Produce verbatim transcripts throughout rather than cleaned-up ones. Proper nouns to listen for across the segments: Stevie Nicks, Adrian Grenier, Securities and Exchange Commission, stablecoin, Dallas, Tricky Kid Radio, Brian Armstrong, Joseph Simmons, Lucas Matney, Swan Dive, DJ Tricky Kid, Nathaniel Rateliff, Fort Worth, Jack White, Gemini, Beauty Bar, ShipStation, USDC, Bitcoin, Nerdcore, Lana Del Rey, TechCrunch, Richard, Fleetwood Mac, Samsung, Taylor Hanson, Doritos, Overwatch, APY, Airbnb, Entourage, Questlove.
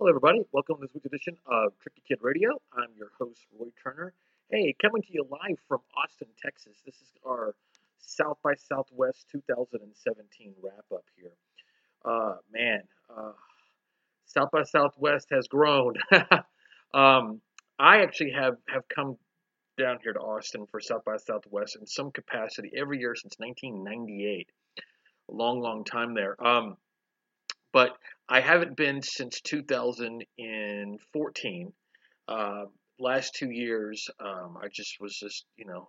Hello, everybody. Welcome to this week's edition of Tricky Kid Radio. I'm your host, Roy Turner. Hey, coming to you live from Austin, Texas. This is our South by Southwest two thousand seventeen wrap-up here. Uh, man, uh, South by Southwest has grown. um, I actually have, have come down here to Austin for South by Southwest in some capacity every year since nineteen ninety-eight. A long, long time there. Um, but I haven't been since two thousand fourteen. Uh, last two years, um, I just was just, you know,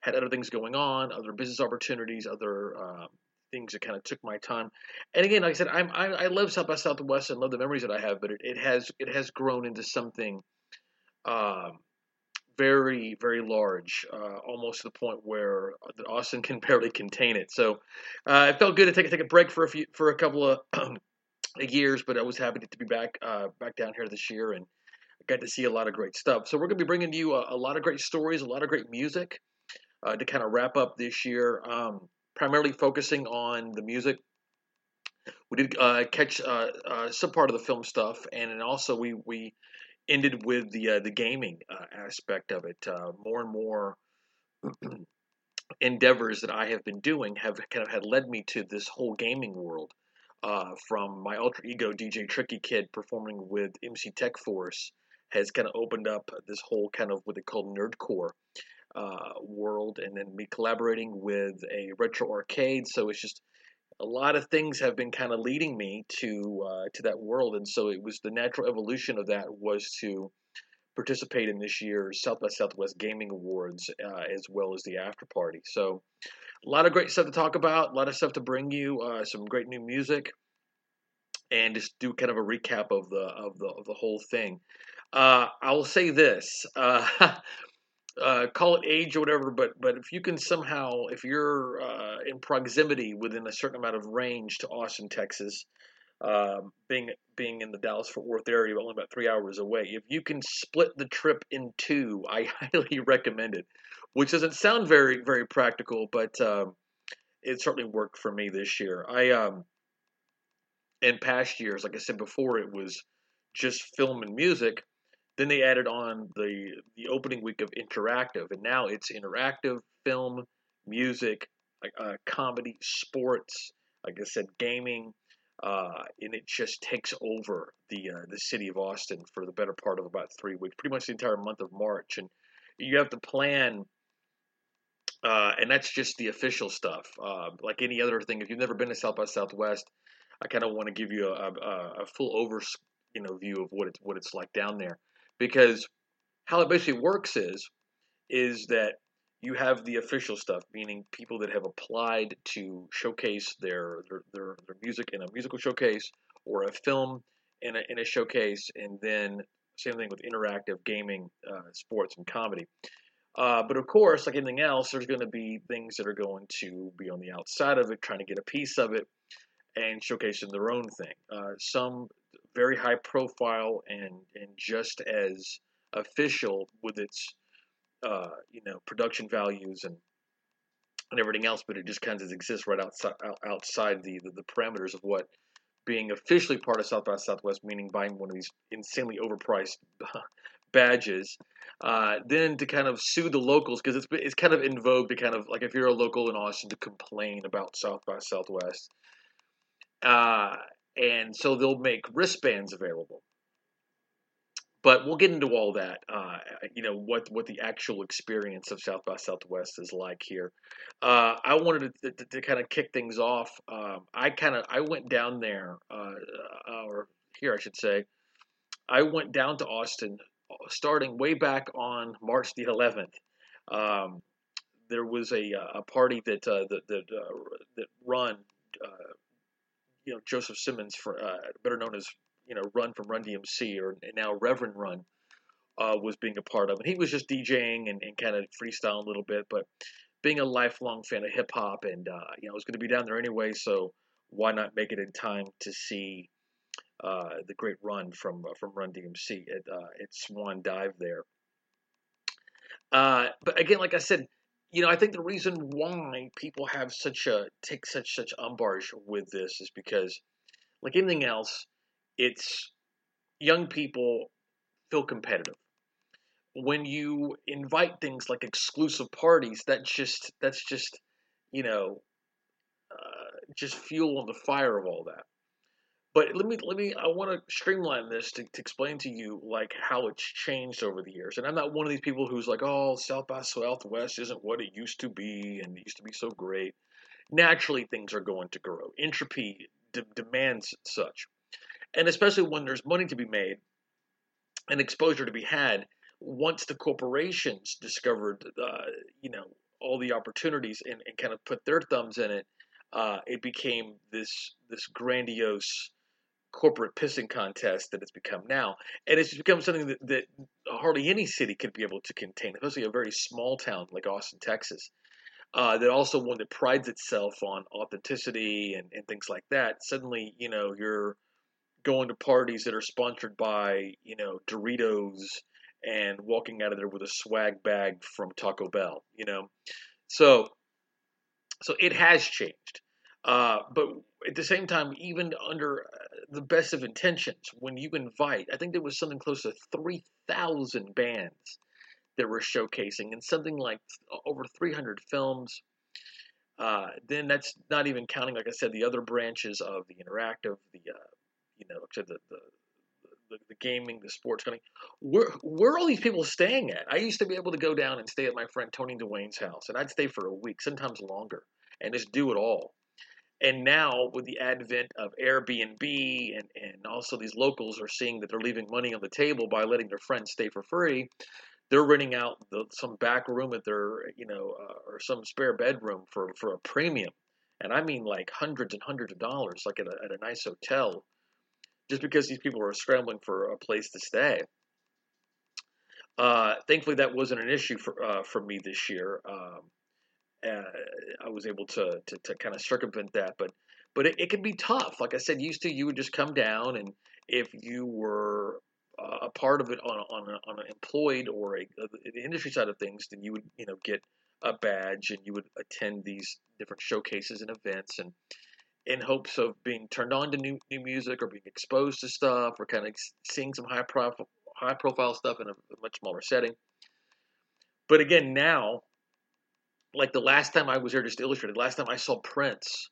had other things going on, other business opportunities, other uh, things that kind of took my time. And again, like I said, I'm, I I love South by Southwest and love the memories that I have, but it, it has it has grown into something um, very, very large, uh, almost to the point where Austin can barely contain it. So uh, it felt good to take take a break for a few for a couple of years, but I was happy to be back uh, back down here this year and got to see a lot of great stuff. So we're going to be bringing you a, a lot of great stories, a lot of great music uh, to kind of wrap up this year, um, primarily focusing on the music. We did uh, catch uh, uh, some part of the film stuff, and then also we we ended with the uh, the gaming uh, aspect of it. Uh, more and more endeavors that I have been doing have kind of had led me to this whole gaming world. Uh, from my alter ego, D J Tricky Kid, performing with M C Tech Force, has kind of opened up this whole kind of what they call nerdcore uh, world, and then me collaborating with a retro arcade. So it's just a lot of things have been kind of leading me to uh, to that world, and so it was the natural evolution of that was to participate in this year's South by Southwest Gaming Awards uh, as well as the after party. So. A lot of great stuff to talk about, a lot of stuff to bring you, uh, some great new music, and just do kind of a recap of the of the of the whole thing. Uh, I will say this: uh, uh, call it age or whatever, but but if you can somehow, if you're uh, in proximity within a certain amount of range to Austin, Texas, uh, being being in the Dallas Fort Worth area, only about three hours away, if you can split the trip in two, I highly recommend it. Which doesn't sound very, very practical, but um, it certainly worked for me this year. I, um, in past years, like I said before, it was just film and music. Then they added on the the opening week of interactive, and now it's interactive, film, music, uh, comedy, sports. Like I said, gaming, uh, and it just takes over the uh, the city of Austin for the better part of about three weeks, pretty much the entire month of March, and you have to plan. Uh, and that's just the official stuff. Uh, like any other thing, if you've never been to South by Southwest, I kind of want to give you a, a, a full over, you know, view of what it's what it's like down there, because how it basically works is, is that you have the official stuff, meaning people that have applied to showcase their their, their, their music in a musical showcase or a film in a in a showcase, and then same thing with interactive gaming, uh, sports, and comedy. Uh, but of course, like anything else, there's going to be things that are going to be on the outside of it, trying to get a piece of it and showcasing their own thing. Uh, some very high profile and, and just as official with its, uh, you know, production values and and everything else, but it just kind of exists right outside outside the, the, the parameters of what being officially part of South by Southwest, meaning buying one of these insanely overpriced badges, uh, then to kind of sue the locals, because it's it's kind of in vogue to kind of, like if you're a local in Austin, to complain about South by Southwest. Uh, and so they'll make wristbands available. But we'll get into all that, uh, you know, what, what the actual experience of South by Southwest is like here. Uh, I wanted to, to, to kind of kick things off. Um, I kind of, I went down there, uh, or here I should say, I went down to Austin starting way back on March the eleventh. Um, there was a, a party that uh, that that, uh, that Run, uh, you know, Joseph Simmons, for, uh, better known as you know Run from Run D M C, or and now Reverend Run, uh, was being a part of, and he was just DJing and, and kind of freestyling a little bit. But being a lifelong fan of hip hop, and uh, you know, I was going to be down there anyway, so why not make it in time to see. Uh, the great Run from uh, from Run D M C at uh, at Swan Dive there. Uh, but again, like I said, you know, I think the reason why people have such a take such such umbrage with this is because, like anything else, it's young people feel competitive. When you invite things like exclusive parties, that's just, that's just, you know, uh, just fuel on the fire of all that. But let me, let me, I want to streamline this to, to explain to you, like, how it's changed over the years. And I'm not one of these people who's like, oh, South by Southwest isn't what it used to be, and it used to be so great. Naturally, things are going to grow. Entropy d- demands such. And especially when there's money to be made and exposure to be had, once the corporations discovered, uh, you know, all the opportunities and, and kind of put their thumbs in it, uh, it became this this grandiose corporate pissing contest that it's become now. And it's become something that, that hardly any city could be able to contain, especially a very small town like Austin, Texas, uh, that also one that prides itself on authenticity and, and things like that. Suddenly, you know, you're going to parties that are sponsored by, you know, Doritos and walking out of there with a swag bag from Taco Bell, you know? So, so it has changed. Uh, but at the same time, even under the best of intentions, when you invite, I think there was something close to three thousand bands that were showcasing and something like over three hundred films. Uh, then that's not even counting, like I said, the other branches of the interactive, the, uh, you know, the, the, the, the gaming, the sports coming. Where, where are all these people staying at? I used to be able to go down and stay at my friend Tony Dwayne's house, and I'd stay for a week, sometimes longer, and just do it all. And now with the advent of Airbnb and, and also these locals are seeing that they're leaving money on the table by letting their friends stay for free. They're renting out the, some back room at their, you know, uh, or some spare bedroom for, for a premium. And I mean like hundreds and hundreds of dollars, like at a, at a nice hotel, just because these people are scrambling for a place to stay. Uh, thankfully, that wasn't an issue for uh, for me this year. Um, Uh, I was able to, to to kind of circumvent that, but but it, it can be tough. Like I said, used to you would just come down, and if you were uh, a part of it on on a, on an employed or a, a, an industry side of things, then you would you know get a badge and you would attend these different showcases and events, and in hopes of being turned on to new new music or being exposed to stuff or kind of seeing some high profile high profile stuff in a much smaller setting. But again, now. Like the last time I was here, just illustrated, last time I saw Prince,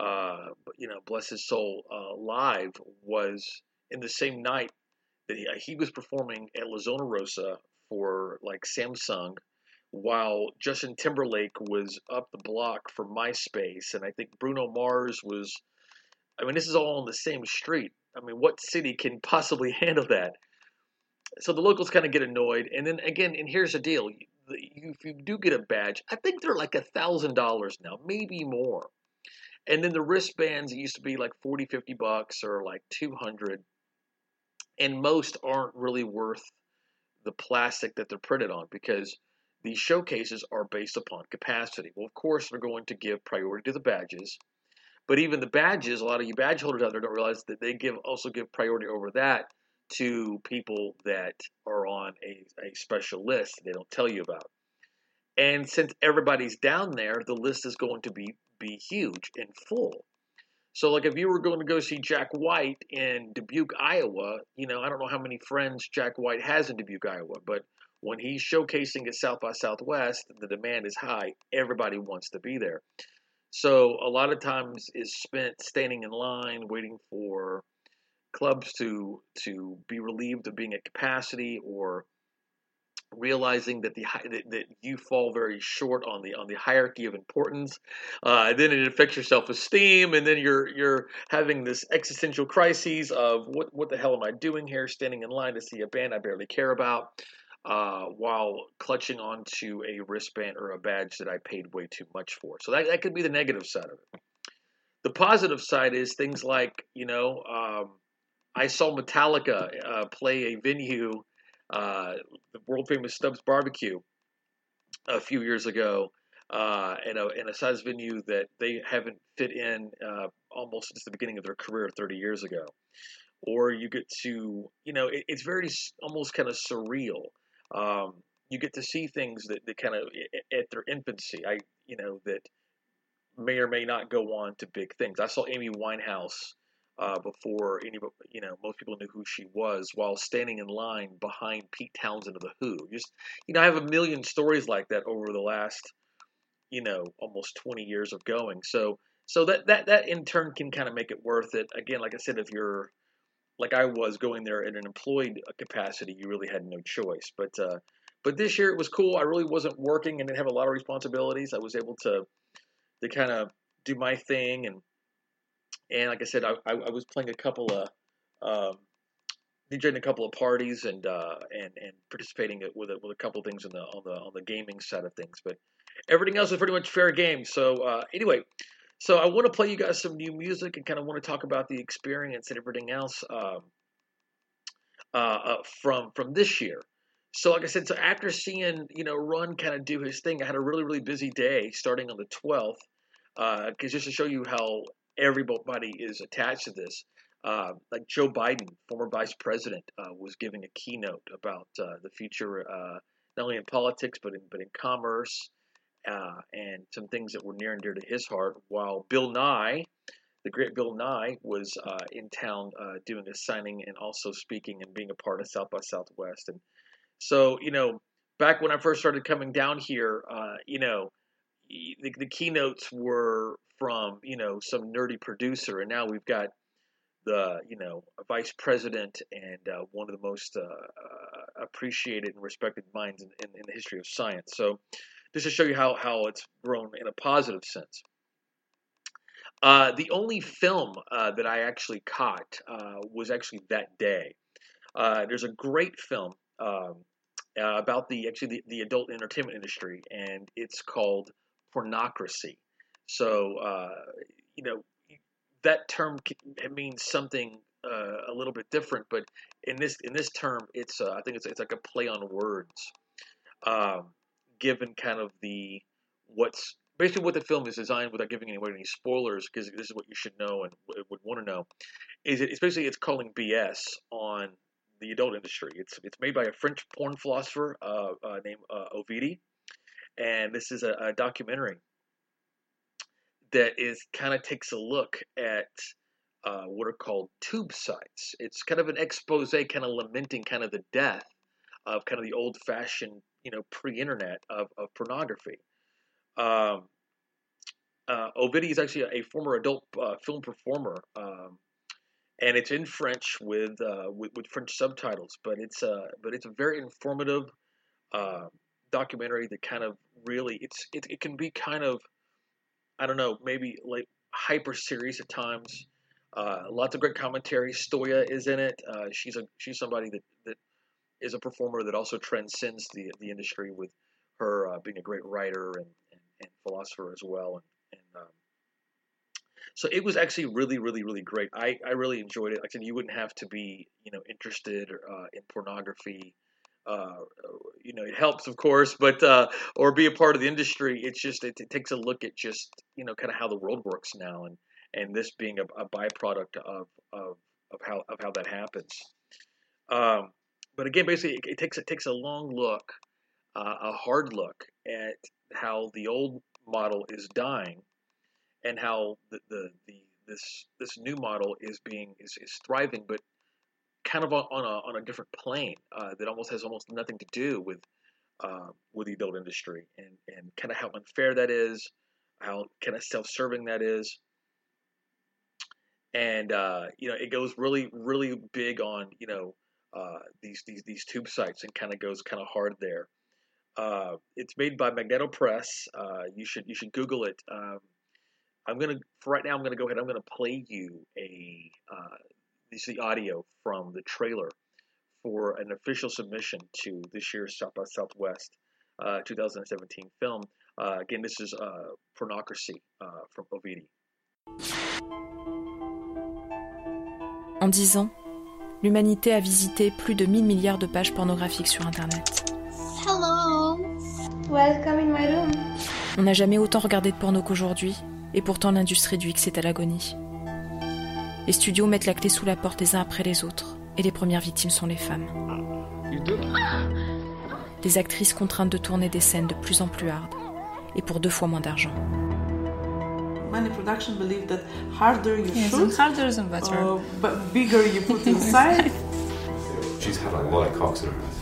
uh, you know, bless his soul, uh, live was in the same night that he, he was performing at La Zona Rosa for like Samsung, while Justin Timberlake was up the block from MySpace. And I think Bruno Mars was, I mean, this is all on the same street. I mean, what city can possibly handle that? So the locals kind of get annoyed. And then again, and here's the deal. If you do get a badge, I think they're like a thousand dollars now, maybe more. And then the wristbands, it used to be like forty, fifty bucks or like two hundred. And most aren't really worth the plastic that they're printed on because these showcases are based upon capacity. Well, of course, they're going to give priority to the badges. But even the badges, a lot of you badge holders out there don't realize that they give also give priority over that to people that are on a, a special list they don't tell you about. And since everybody's down there, the list is going to be, be huge and full. So like if you were going to go see Jack White in Dubuque, Iowa, you know, I don't know how many friends Jack White has in Dubuque, Iowa, but when he's showcasing at South by Southwest, the demand is high. Everybody wants to be there. So a lot of times is spent standing in line, waiting for clubs to to be relieved of being at capacity or realizing that the that, that you fall very short on the on the hierarchy of importance. Uh, then it affects your self-esteem, and then you're you're having this existential crises of what what the hell am I doing here, standing in line to see a band I barely care about, uh, while clutching onto a wristband or a badge that I paid way too much for. So that, that could be the negative side of it. The positive side is things like, you know, um, I saw Metallica uh, play a venue, uh, the world-famous Stubbs Barbecue, a few years ago, uh, in a in a size venue that they haven't fit in uh, almost since the beginning of their career thirty years ago. Or you get to, you know, it, it's very almost kind of surreal. Um, you get to see things that, that kind of at their infancy, I you know, that may or may not go on to big things. I saw Amy Winehouse uh, before any, you know, most people knew who she was, while standing in line behind Pete Townsend of The Who. Just, you know, I have a million stories like that over the last, you know, almost twenty years of going. So, so that, that, that in turn can kind of make it worth it. Again, like I said, if you're, like I was, going there in an employed capacity, you really had no choice. But, uh, but this year it was cool. I really wasn't working and didn't have a lot of responsibilities. I was able to, to kind of do my thing. And, and like I said, I, I, I was playing a couple of, um, DJing a couple of parties and, uh, and, and participating with a, with a couple of things in the, on the, on the gaming side of things, but everything else is pretty much fair game. So, uh, anyway, so I want to play you guys some new music and kind of want to talk about the experience and everything else, um, uh, uh, from, from this year. So like I said, so after seeing, you know, Run kind of do his thing, I had a really, really busy day starting on the twelfth, uh, because just to show you how everybody is attached to this, uh, like Joe Biden, former vice president, uh, was giving a keynote about uh, the future, uh, not only in politics, but in, but in commerce, uh, and some things that were near and dear to his heart, while Bill Nye, the great Bill Nye, was uh, in town uh, doing a signing and also speaking and being a part of South by Southwest. And so, you know, back when I first started coming down here, uh, you know, the, the keynotes were from, you know, some nerdy producer. And now we've got the, you know, a vice president and uh, one of the most uh, uh, appreciated and respected minds in, in, in the history of science. So just to show you how, how it's grown in a positive sense. Uh, the only film uh, that I actually caught uh, was actually that day. Uh, there's a great film. Um, Uh, about the actually the, the adult entertainment industry, and it's called Pornocracy. So uh, you know, that term can, it means something uh, a little bit different, but in this in this term, it's uh, I think it's it's like a play on words, um, given kind of the what's basically what the film is designed without giving anybody any spoilers, because this is what you should know and would want to know. Is it, it's basically it's calling B S on the adult industry. It's it's made by a French porn philosopher uh, uh, named uh, Ovidi, and this is a, a documentary that is kind of takes a look at uh, what are called tube sites. It's kind of an expose, kind of lamenting kind of the death of kind of the old-fashioned, you know, pre-internet of, of pornography. Um, uh, Ovidi is actually a, a former adult uh, film performer. Um, And it's in French with, uh, with with French subtitles, but it's a uh, but it's a very informative uh, documentary that kind of really it's it, it can be kind of, I don't know, maybe like hyper serious at times. Uh, lots of great commentary. Stoya is in it. Uh, she's a she's somebody that, that is a performer that also transcends the the industry with her uh, being a great writer and, and, and philosopher as well. And, and um, So it was actually really, really, really great. I, I really enjoyed it. Like I said, you wouldn't have to be, you know, interested uh, in pornography. Uh, you know, it helps, of course, but uh, or be a part of the industry. It's just it, it takes a look at just, you know, kind of how the world works now, and and this being a, a byproduct of of of how of how that happens. Um, but again, basically, it, it takes it takes a long look, uh, a hard look at how the old model is dying, and how the, the the this this new model is being is, is thriving, but kind of on, on a on a different plane uh, that almost has almost nothing to do with uh, with the adult industry, and and kind of how unfair that is, how kind of self-serving that is, and uh, you know, it goes really really big on you know uh, these these these tube sites and kind of goes kind of hard there. Uh, it's made by Magneto Press. Uh, you should you should Google it. Um, I'm gonna for right now. I'm gonna go ahead. I'm gonna play you a uh, this is the audio from the trailer for an official submission to this year's South by Southwest uh, twenty seventeen film. Uh, again, this is uh, Pornocracy uh, from Ovidi. En dix ans, l'humanité a visité plus de mille milliards de pages pornographiques sur Internet. Hello, welcome in my room. On n'a jamais autant regardé de porno qu'aujourd'hui. Et pourtant, l'industrie du X est à l'agonie. Les studios mettent la clé sous la porte les uns après les autres, et les premières victimes sont les femmes. Des actrices contraintes de tourner des scènes de plus en plus hardes, et pour deux fois moins d'argent. many production believe that harder you yes, shoot, harder is better, uh, but bigger you put inside. She's had a lot of cocks in her mouth.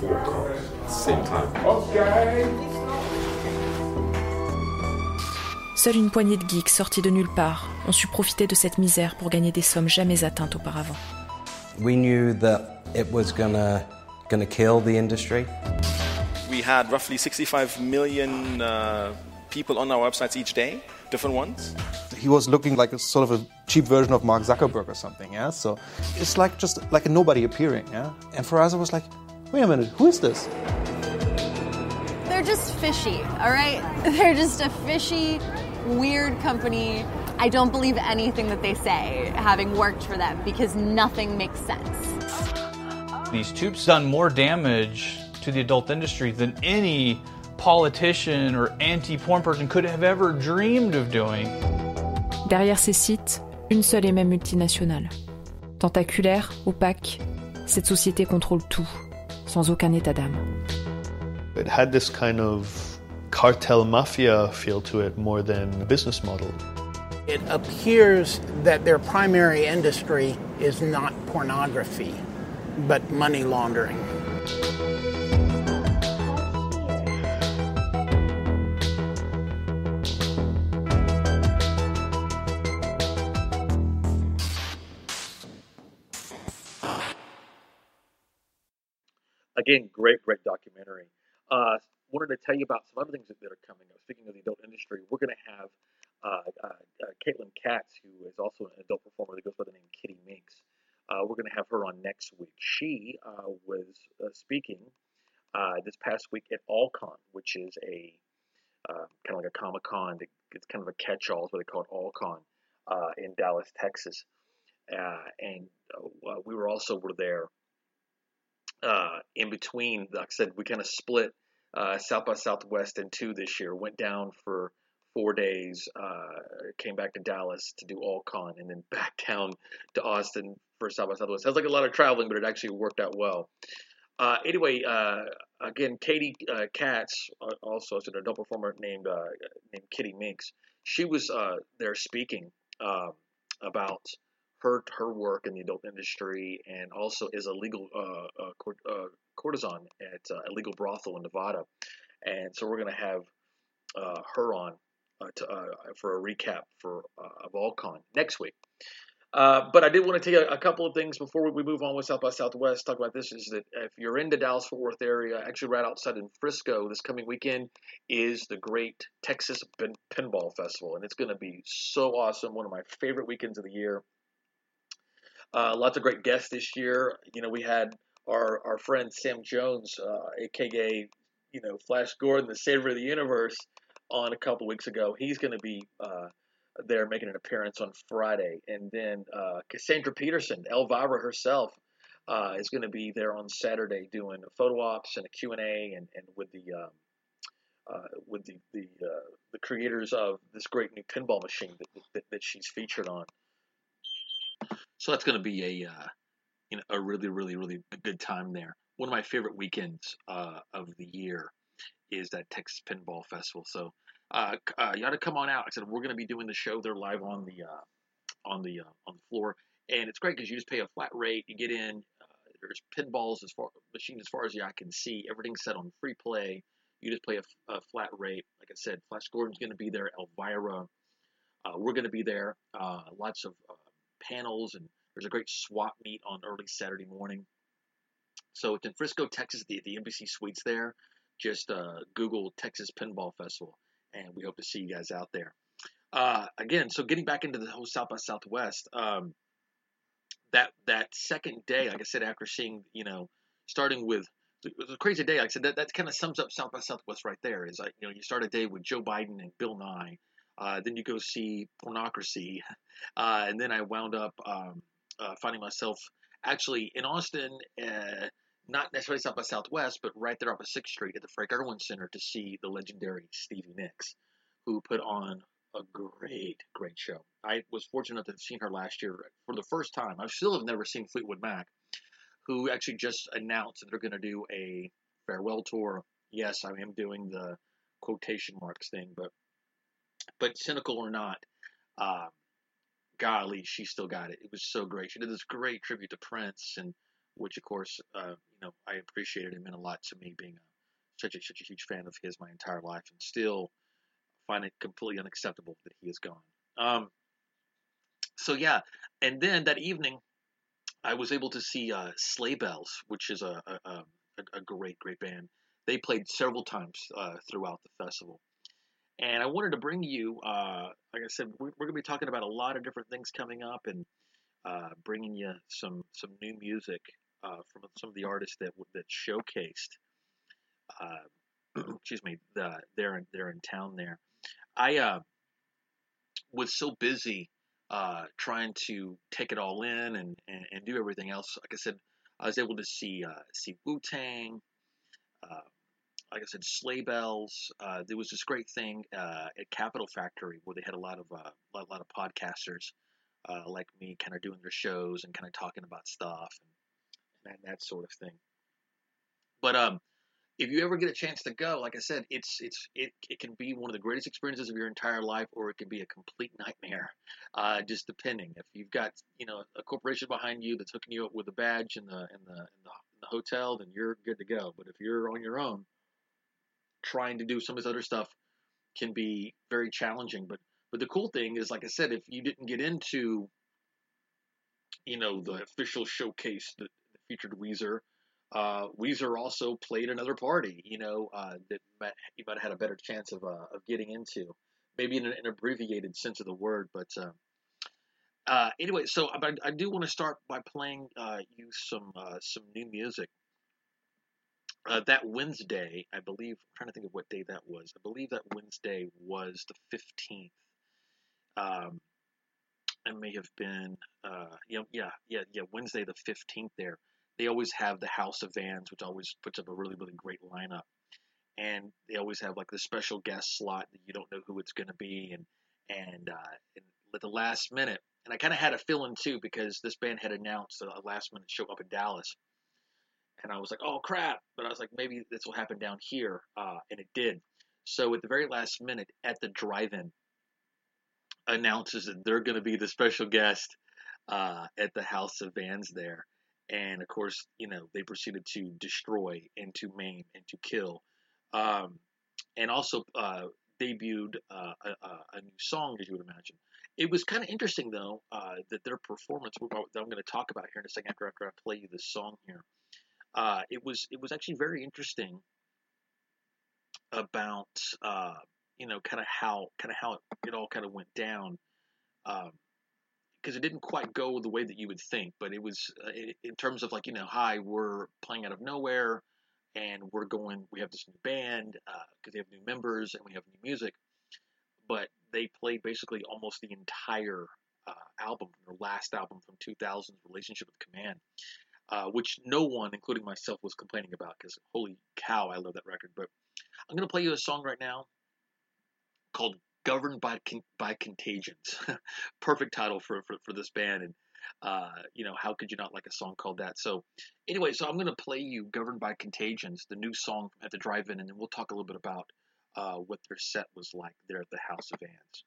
Four cocks at the same time. Okay. Seule une poignée de geeks sortis de nulle part ont su profiter de cette misère pour gagner des sommes jamais atteintes auparavant. We knew that it was gonna gonna kill the industry. We had roughly sixty-five million uh, people on our websites each day, different ones. He was looking like a sort of a cheap version of Mark Zuckerberg or something, yeah? So it's like just like a nobody appearing, yeah? And for us it was like, wait a minute, who is this? They're just fishy, all right? They're just a fishy, weird company. I don't believe anything that they say, having worked for them, because nothing makes sense. These tubes done more damage to the adult industry than any politician or anti-porn person could have ever dreamed of doing. Derrière ces sites, une seule et même multinationale. Tentaculaire, opaque, cette société contrôle tout, sans aucun état d'âme. It had this kind of cartel mafia feel to it more than a business model. It appears that their primary industry is not pornography, but money laundering. Again, great, great documentary. Uh, wanted to tell you about some other things that are coming up. Speaking of the adult industry, we're going to have uh, uh, uh, Caitlin Katz, who is also an adult performer that goes by the name Kitty Minx. Uh, we're going to have her on next week. She uh, was uh, speaking uh, this past week at AllCon, which is a uh, kind of like a Comic-Con. That, it's kind of a catch-all, is what they call it, AllCon, uh, in Dallas, Texas. Uh, and uh, we were also were there. Uh, in between, like I said, we kind of split uh, South by Southwest in two this year. Went down for four days, uh, came back to Dallas to do AllCon, and then back down to Austin for South by Southwest. Sounds like a lot of traveling, but it actually worked out well. Uh, anyway, uh, again, Katie uh, Katz, uh, also is an adult performer named uh, named Kitty Minx. She was uh, there speaking uh, about her her work in the adult industry, and also is a legal uh, uh, court, uh, courtesan at uh, a legal brothel in Nevada. And so we're going to have uh, her on uh, to, uh, for a recap for uh, of AllCon next week. Uh, but I did want to tell you a couple of things before we move on with South by Southwest. Talk about this is that if you're in the Dallas-Fort Worth area, actually right outside in Frisco, this coming weekend is the Great Texas Pin- Pinball Festival. And it's going to be so awesome. One of my favorite weekends of the year. Uh, lots of great guests this year. You know, we had our, our friend Sam Jones, uh, a k a, you know, Flash Gordon, the savior of the universe, on a couple weeks ago. He's going to be uh, there making an appearance on Friday. And then uh, Cassandra Peterson, Elvira herself, uh, is going to be there on Saturday doing photo ops and a Q and A and, and with the um, uh, with the the, uh, the creators of this great new pinball machine that, that, that she's featured on. So that's going to be a, uh, you know, a really, really, really good time there. One of my favorite weekends uh, of the year is that Texas Pinball Festival. So uh, uh, you ought to come on out. I said we're going to be doing the show. They're live on the uh, on the uh, on the floor, and it's great because you just pay a flat rate. You get in. Uh, there's pinballs as far machine as far as the eye can see. Everything's set on free play. You just pay a, a flat rate. Like I said, Flash Gordon's going to be there. Elvira, uh, we're going to be there. Uh, lots of uh, panels, and there's a great swap meet on early Saturday morning. So it's in Frisco, Texas, the, the Embassy Suites there. Just uh, Google Texas Pinball Festival, and we hope to see you guys out there. Uh, again, so getting back into the whole South by Southwest, um, that that second day, like I said, after seeing, you know, starting with it was a crazy day. Like I said, that, that kind of sums up South by Southwest right there. Is like, you know, you start a day with Joe Biden and Bill Nye. Uh, then you go see Pornocracy, uh, and then I wound up um, uh, finding myself actually in Austin, uh, not necessarily South by Southwest, but right there off of sixth street at the Frank Irwin Center to see the legendary Stevie Nicks, who put on a great, great show. I was fortunate enough to have seen her last year for the first time. I still have never seen Fleetwood Mac, who actually just announced that they're going to do a farewell tour. Yes, I am doing the quotation marks thing, but But cynical or not, uh, golly, she still got it. It was so great. She did this great tribute to Prince, and which, of course, uh, you know, I appreciated. It meant a lot to me, being a, such a such a huge fan of his my entire life, and still find it completely unacceptable that he is gone. Um, so yeah, and then that evening, I was able to see uh, Sleigh Bells, which is a, a, a a great, great band. They played several times uh, throughout the festival. And I wanted to bring you, uh, like I said, we're, we're going to be talking about a lot of different things coming up, and uh, bringing you some some new music uh, from some of the artists that that showcased. Uh, excuse me, the, they're in they're in town there. I uh, was so busy uh, trying to take it all in and, and and do everything else. Like I said, I was able to see uh, see Wu-Tang. Uh, Like I said, Sleigh Bells. Uh, there was this great thing uh, at Capitol Factory where they had a lot of uh, a, lot, a lot of podcasters uh, like me, kind of doing their shows and kind of talking about stuff and, and that sort of thing. But um, if you ever get a chance to go, like I said, it's it's it it can be one of the greatest experiences of your entire life, or it can be a complete nightmare, uh, just depending. If you've got you know a corporation behind you that's hooking you up with a badge in the in the in the, in the hotel, then you're good to go. But if you're on your own, trying to do some of this other stuff can be very challenging. But but the cool thing is, like I said, if you didn't get into, you know, the official showcase that featured Weezer, uh, Weezer also played another party, you know, uh, that might, you might have had a better chance of uh, of getting into, maybe in an, an abbreviated sense of the word. But uh, uh, anyway, so I, I do want to start by playing uh, you some uh, some new music. Uh, that Wednesday, I believe, I'm trying to think of what day that was. I believe that Wednesday was the fifteenth. Um, it may have been, uh, you know, yeah, yeah, yeah, Wednesday the fifteenth there. They always have the House of Vans, which always puts up a really, really great lineup. And they always have, like, the special guest slot that you don't know who it's going to be. And, and, uh, and at the last minute, and I kind of had a feeling, too, because this band had announced a last-minute show up in Dallas. And I was like, oh, crap. But I was like, maybe this will happen down here. Uh, and it did. So at the very last minute, At the Drive-In announces that they're going to be the special guest uh, at the House of Vans there. And, of course, you know, they proceeded to destroy and to maim and to kill. Um, and also uh, debuted uh, a, a new song, as you would imagine. It was kind of interesting, though, uh, that their performance, that I'm going to talk about here in a second after, after I play you this song here. Uh, it was it was actually very interesting about uh, you know kind of how kind of how it, it all kind of went down, um, because it didn't quite go the way that you would think. But it was uh, it, in terms of like you know hi, we're playing out of nowhere, and we're going. We have this new band because uh, they have new members and we have new music. But they played basically almost the entire uh, album, their last album from two thousand, Relationship with Command. Uh, which no one, including myself, was complaining about because, holy cow, I love that record. But I'm going to play you a song right now called Governed by Con- by Contagions. Perfect title for, for, for this band. And, uh, you know, how could you not like a song called that? So anyway, so I'm going to play you Governed by Contagions, the new song at the Drive-In, and then we'll talk a little bit about uh, what their set was like there at the House of Vans.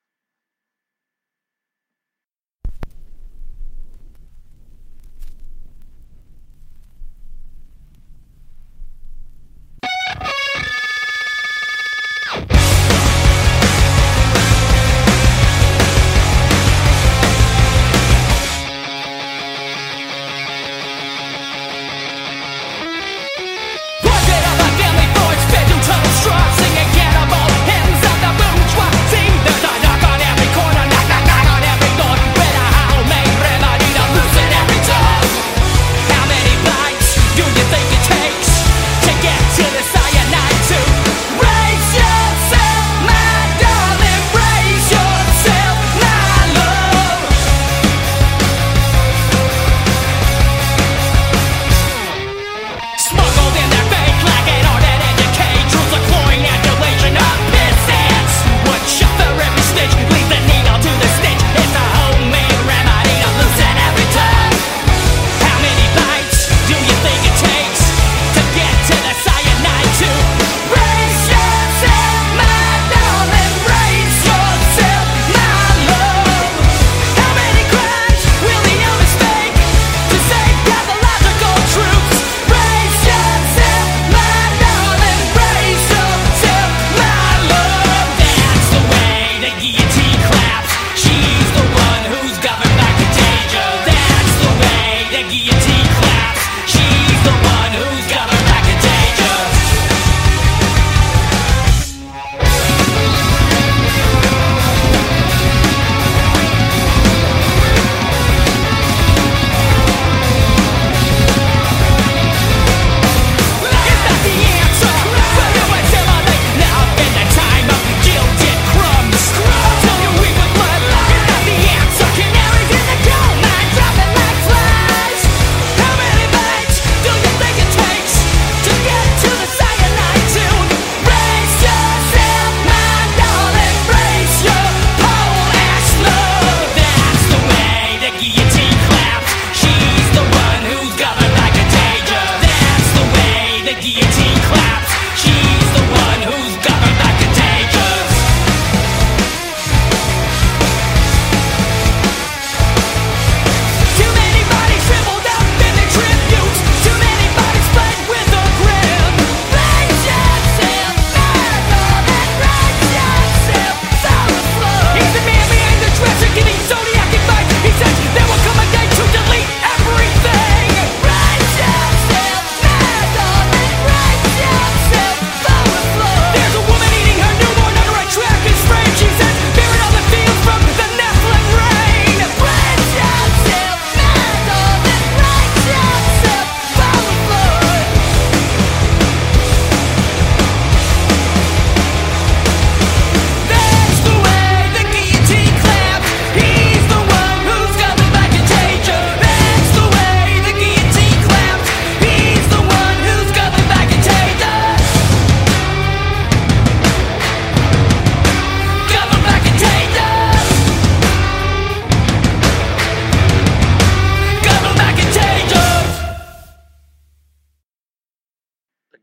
Singing cannibal, hands at the bourgeoisie. There's a knock on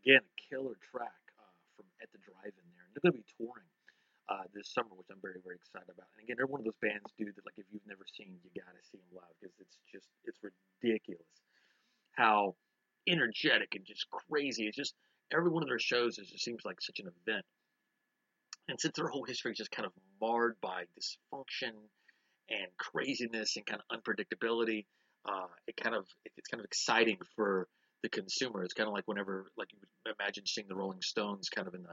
again, a killer track uh, from At the Drive-In there. And they're going to be touring uh, this summer, which I'm very, very excited about. And again, they're one of those bands, dude, that like if you've never seen, you got to see them live because it's just, it's ridiculous how energetic and just crazy. It's just, every one of their shows is, just seems like such an event. And since their whole history is just kind of marred by dysfunction and craziness and kind of unpredictability, uh, it kind of it's kind of exciting for the consumer. It's kind of like whenever, like you would imagine seeing the Rolling Stones kind of in the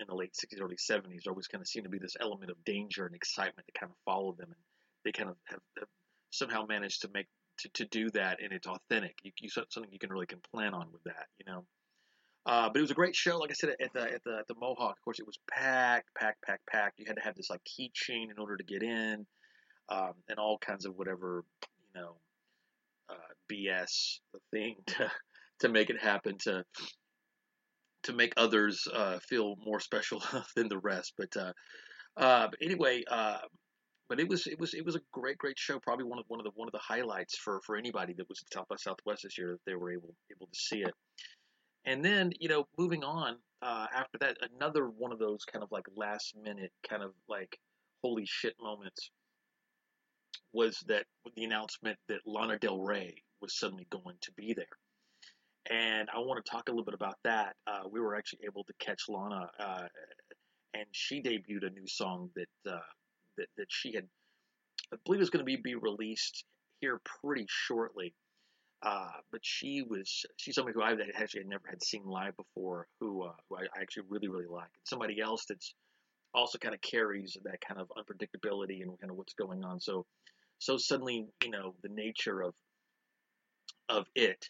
in the late sixties, early seventies, always kind of seemed to be this element of danger and excitement that kind of followed them, and they kind of have, have somehow managed to make to, to do that, and it's authentic. You, you something you can really can plan on with that, you know. Uh, but it was a great show, like I said, at the, at the at the Mohawk. Of course, it was packed, packed, packed, packed. You had to have this like keychain in order to get in, um, and all kinds of whatever, you know, uh, B S thing to to make it happen, to to make others uh, feel more special than the rest. But uh, uh, but anyway, uh, but it was it was it was a great great show. Probably one of one of the one of the highlights for for anybody that was at South by Southwest this year, that they were able able to see it. And then, you know, moving on, uh, after that, another one of those kind of like last minute kind of like holy shit moments was that with the announcement that Lana Del Rey was suddenly going to be there. And I want to talk a little bit about that. Uh, we were actually able to catch Lana, uh, and she debuted a new song that, uh, that, that she had, I believe is going to be, be released here pretty shortly. Uh, but she was, she's somebody who I actually had never had seen live before, who, uh, who I, I actually really, really like. And somebody else that's also kind of carries that kind of unpredictability and kind of what's going on. So, so suddenly, you know, the nature of, of it.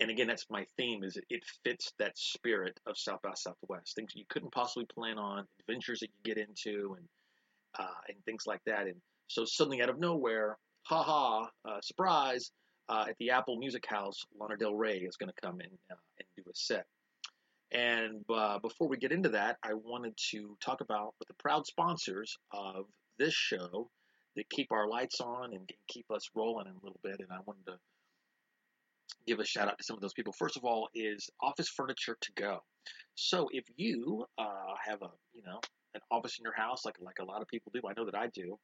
And again, that's my theme, is it, it fits that spirit of South by Southwest, things you couldn't possibly plan on, adventures that you get into, and, uh, and things like that. And so suddenly out of nowhere, ha ha, uh, surprise. Uh, at the Apple Music House, Lana Del Rey is going to come in uh, and do a set. And uh, before we get into that, I wanted to talk about the proud sponsors of this show that keep our lights on and keep us rolling a little bit. And I wanted to give a shout out to some of those people. First of all, is Office Furniture to Go. So if you uh, have a you know an office in your house, like like a lot of people do, I know that I do.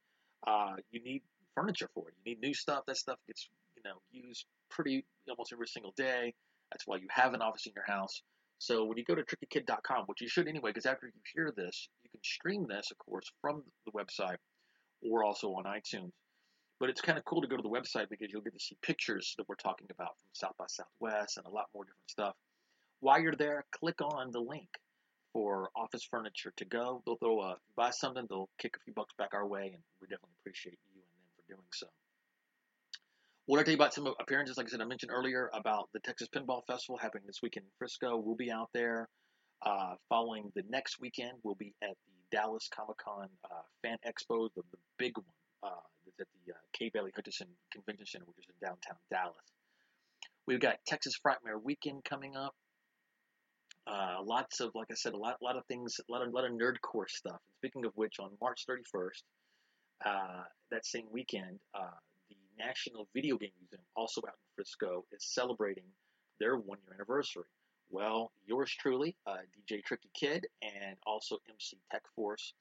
Uh, you need furniture for it. You need new stuff. That stuff gets you know, use pretty almost every single day. That's why you have an office in your house. So when you go to tricky kid dot com, which you should anyway, because after you hear this, you can stream this, of course, from the website or also on iTunes. But it's kind of cool to go to the website because you'll get to see pictures that we're talking about from South by Southwest and a lot more different stuff. While you're there, click on the link for Office Furniture to Go. They'll throw a, buy something, they'll kick a few bucks back our way, and we definitely appreciate you and them for doing so. What I tell you about some appearances, like I said, I mentioned earlier about the Texas Pinball Festival happening this weekend in Frisco. We'll be out there. Uh, following the next weekend, we'll be at the Dallas Comic-Con uh, Fan Expo, the, the big one uh, that's at the uh, K. Bailey Hutchison Convention Center, which is in downtown Dallas. We've got Texas Frightmare Weekend coming up. Uh, lots of, like I said, a lot, a lot of things, a lot of, a lot of nerdcore stuff. And speaking of which, on March thirty-first, uh, that same weekend, uh, National Video Game Museum, also out in Frisco, is celebrating their one-year anniversary. Well, yours truly, uh, D J Tricky Kid, and also M C Tech Force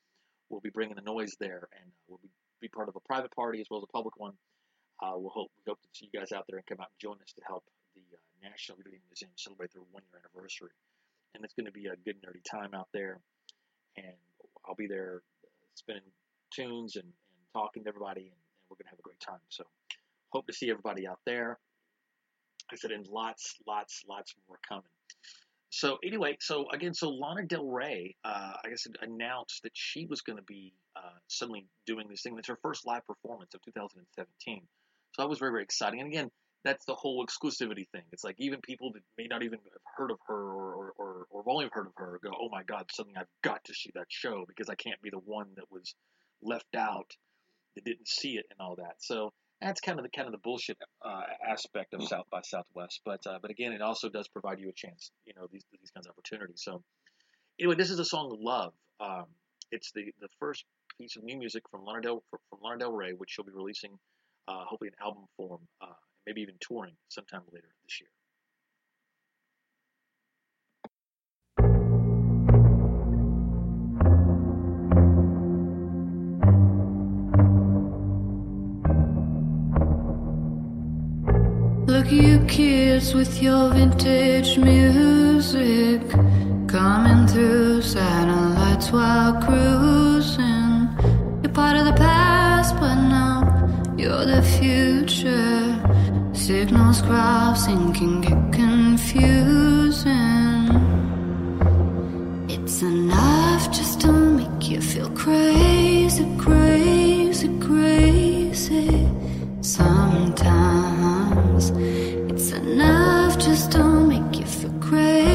will be bringing the noise there, and we'll be, be part of a private party as well as a public one. Uh, we'll hope, we hope to see you guys out there and come out and join us to help the uh, National Video Game Museum celebrate their one-year anniversary. And it's going to be a good nerdy time out there, and I'll be there spinning tunes and, and talking to everybody, and, and we're going to have a great time. So hope to see everybody out there. I said, and lots, lots, lots more coming. So anyway, so again, so Lana Del Rey, uh, I guess, announced that she was going to be uh, suddenly doing this thing. That's her first live performance of two thousand seventeen. So that was very, very exciting. And again, that's the whole exclusivity thing. It's like even people that may not even have heard of her or or or have only heard of her go, oh my God, suddenly I've got to see that show because I can't be the one that was left out that didn't see it and all that. So that's kind of the kind of the bullshit uh, aspect of South by Southwest, but uh, but again, it also does provide you a chance, you know, these these kinds of opportunities. So anyway, this is a song "Love." Um, it's the, the first piece of new music from Lana Del from Lana Del Rey, which she'll be releasing uh, hopefully in album form, uh, maybe even touring sometime later this year. Look at you kids with your vintage music, coming through satellites while cruising. You're part of the past, but now you're the future. Signals crossing can get confusing. It's enough just to make you feel crazy, crazy, crazy. Sometimes it's enough just to make you feel crazy.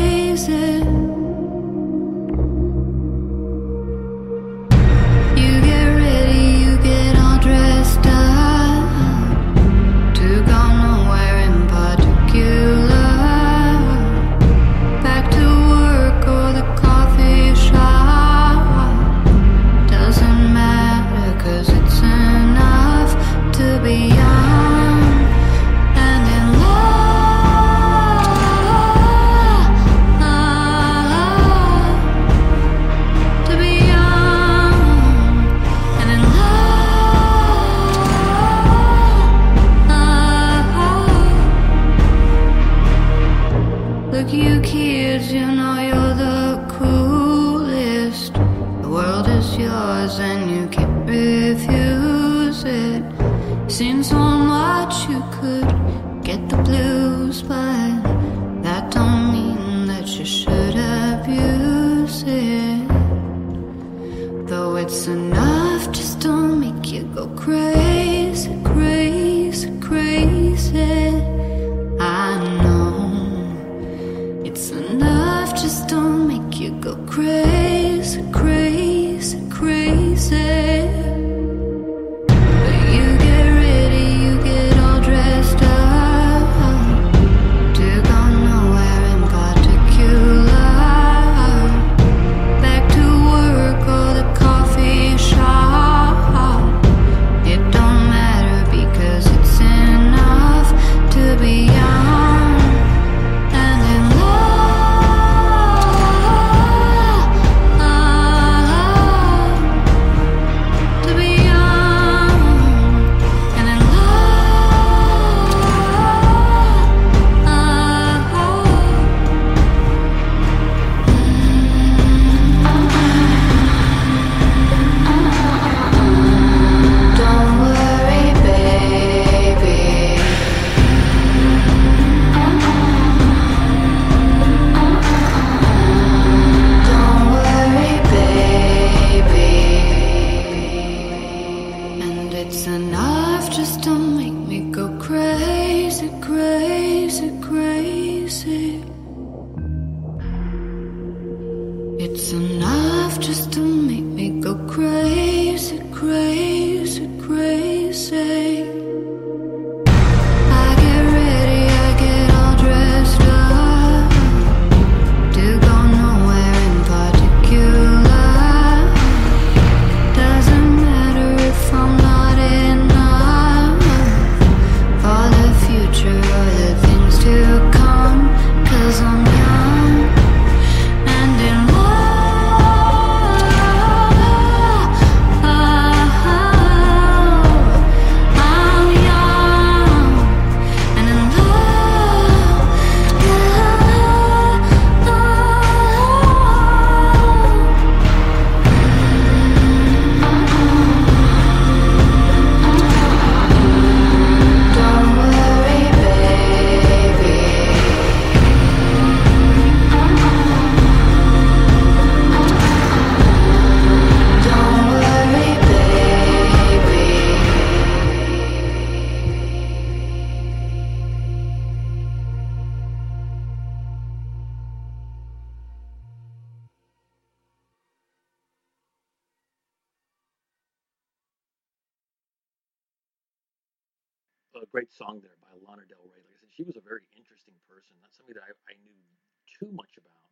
Great song there by Lana Del Rey. Like I said, she was a very interesting person. Not somebody that I, I knew too much about.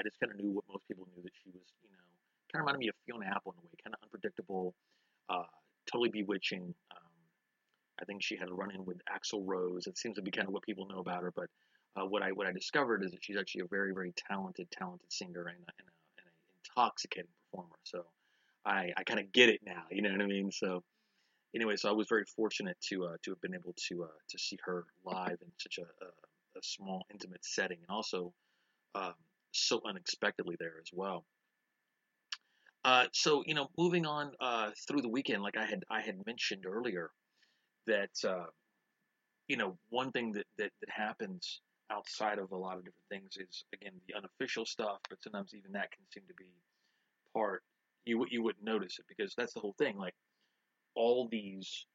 I just kind of knew what most people knew, that she was, you know, kind of reminded me of Fiona Apple in a way, kind of unpredictable, uh, totally bewitching. Um, I think she had a run-in with Axl Rose. It seems to be kind of what people know about her. But uh, what I what I discovered is that she's actually a very, very talented, talented singer and an and and intoxicating performer. So I, I kind of get it now. You know what I mean? So anyway, so I was very fortunate to uh, to have been able to uh, to see her live in such a, a, a small, intimate setting, and also um, so unexpectedly there as well. Uh, so, you know, moving on uh, through the weekend, like I had I had mentioned earlier, that, uh, you know, one thing that, that, that happens outside of a lot of different things is, again, the unofficial stuff, but sometimes even that can seem to be part, you, you wouldn't notice it, because that's the whole thing, like, all these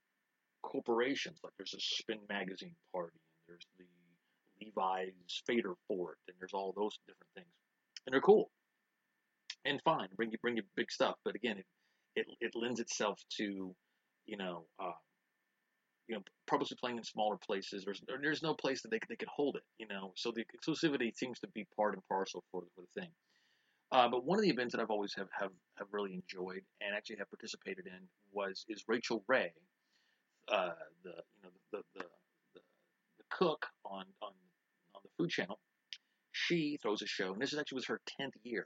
corporations, like there's a Spin Magazine party, and there's the Levi's Fader Fort, and there's all those different things, and they're cool, and fine, bring you, bring you big stuff, but again, it, it, it lends itself to, you know, uh, you know, purposely playing in smaller places, or there's no place that they could, they could hold it, you know, so the exclusivity seems to be part and parcel for, for the thing. Uh, but one of the events that I've always have, have, have really enjoyed and actually have participated in was, is Rachel Ray, uh, the, you know, the, the, the, the cook on, on, on the Food Channel. She throws a show, and this actually was her tenth year.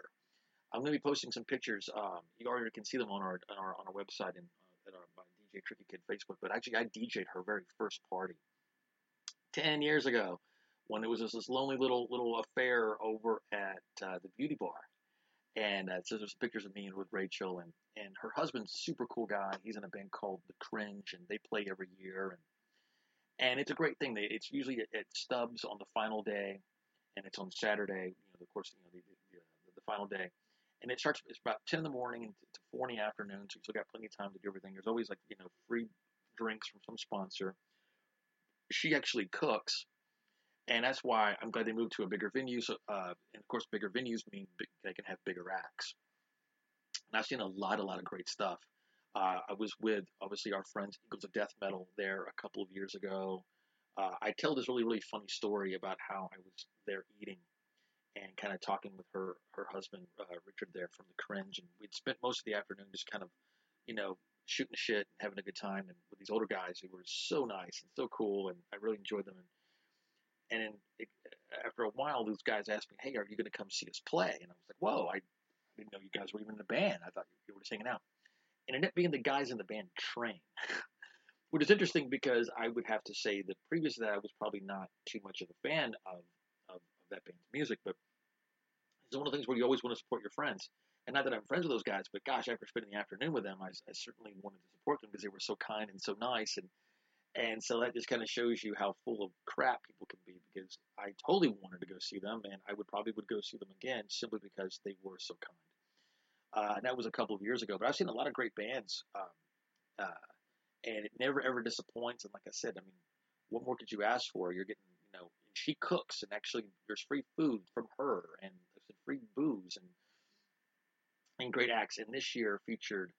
I'm going to be posting some pictures. Um, you already can see them on our, on our, on our website and uh, at our, by D J Tricky Kid Facebook, but actually I D J'd her very first party ten years ago when it was this, this lonely little, little affair over at uh, the Beauty Bar. And uh, so there's pictures of me and with Rachel, and, and her husband's super cool guy. He's in a band called The Cringe, and they play every year. And, and it's a great thing. They, it's usually at, at Stubbs on the final day, and it's on Saturday, you know, of course, you know, the, the, the, the final day. And it starts, it's about ten in the morning and to four in the afternoon, so you still got plenty of time to do everything. There's always, like, you know, free drinks from some sponsor. She actually cooks. And that's why I'm glad they moved to a bigger venue. So, uh, and of course, bigger venues mean big, they can have bigger acts. And I've seen a lot, a lot of great stuff. Uh, I was with, obviously, our friends Eagles of Death Metal there a couple of years ago. Uh, I tell this really, really funny story about how I was there eating and kind of talking with her, her husband, uh, Richard, there from The Cringe. And we'd spent most of the afternoon just kind of, you know, shooting shit and having a good time. And with these older guys who were so nice and so cool, and I really enjoyed them. And, And then it, after a while, those guys asked me, "Hey, are you going to come see us play?" And I was like, "Whoa, I didn't know you guys were even in the band. I thought you were just hanging out." And it ended up being the guys in the band Train, which is interesting because I would have to say that previous to that, I was probably not too much of a fan of, of, of that band's music. But it's one of the things where you always want to support your friends. And not that I'm friends with those guys, but gosh, after spending the afternoon with them, I, I certainly wanted to support them because they were so kind and so nice. And And so that just kind of shows you how full of crap people can be, because I totally wanted to go see them, and I would probably would go see them again simply because they were so kind. Uh, and that was a couple of years ago, but I've seen a lot of great bands, um, uh, and it never, ever disappoints. And like I said, I mean, what more could you ask for? You're getting, you know, she cooks, and actually there's free food from her, and free booze, and, and great acts. And this year featured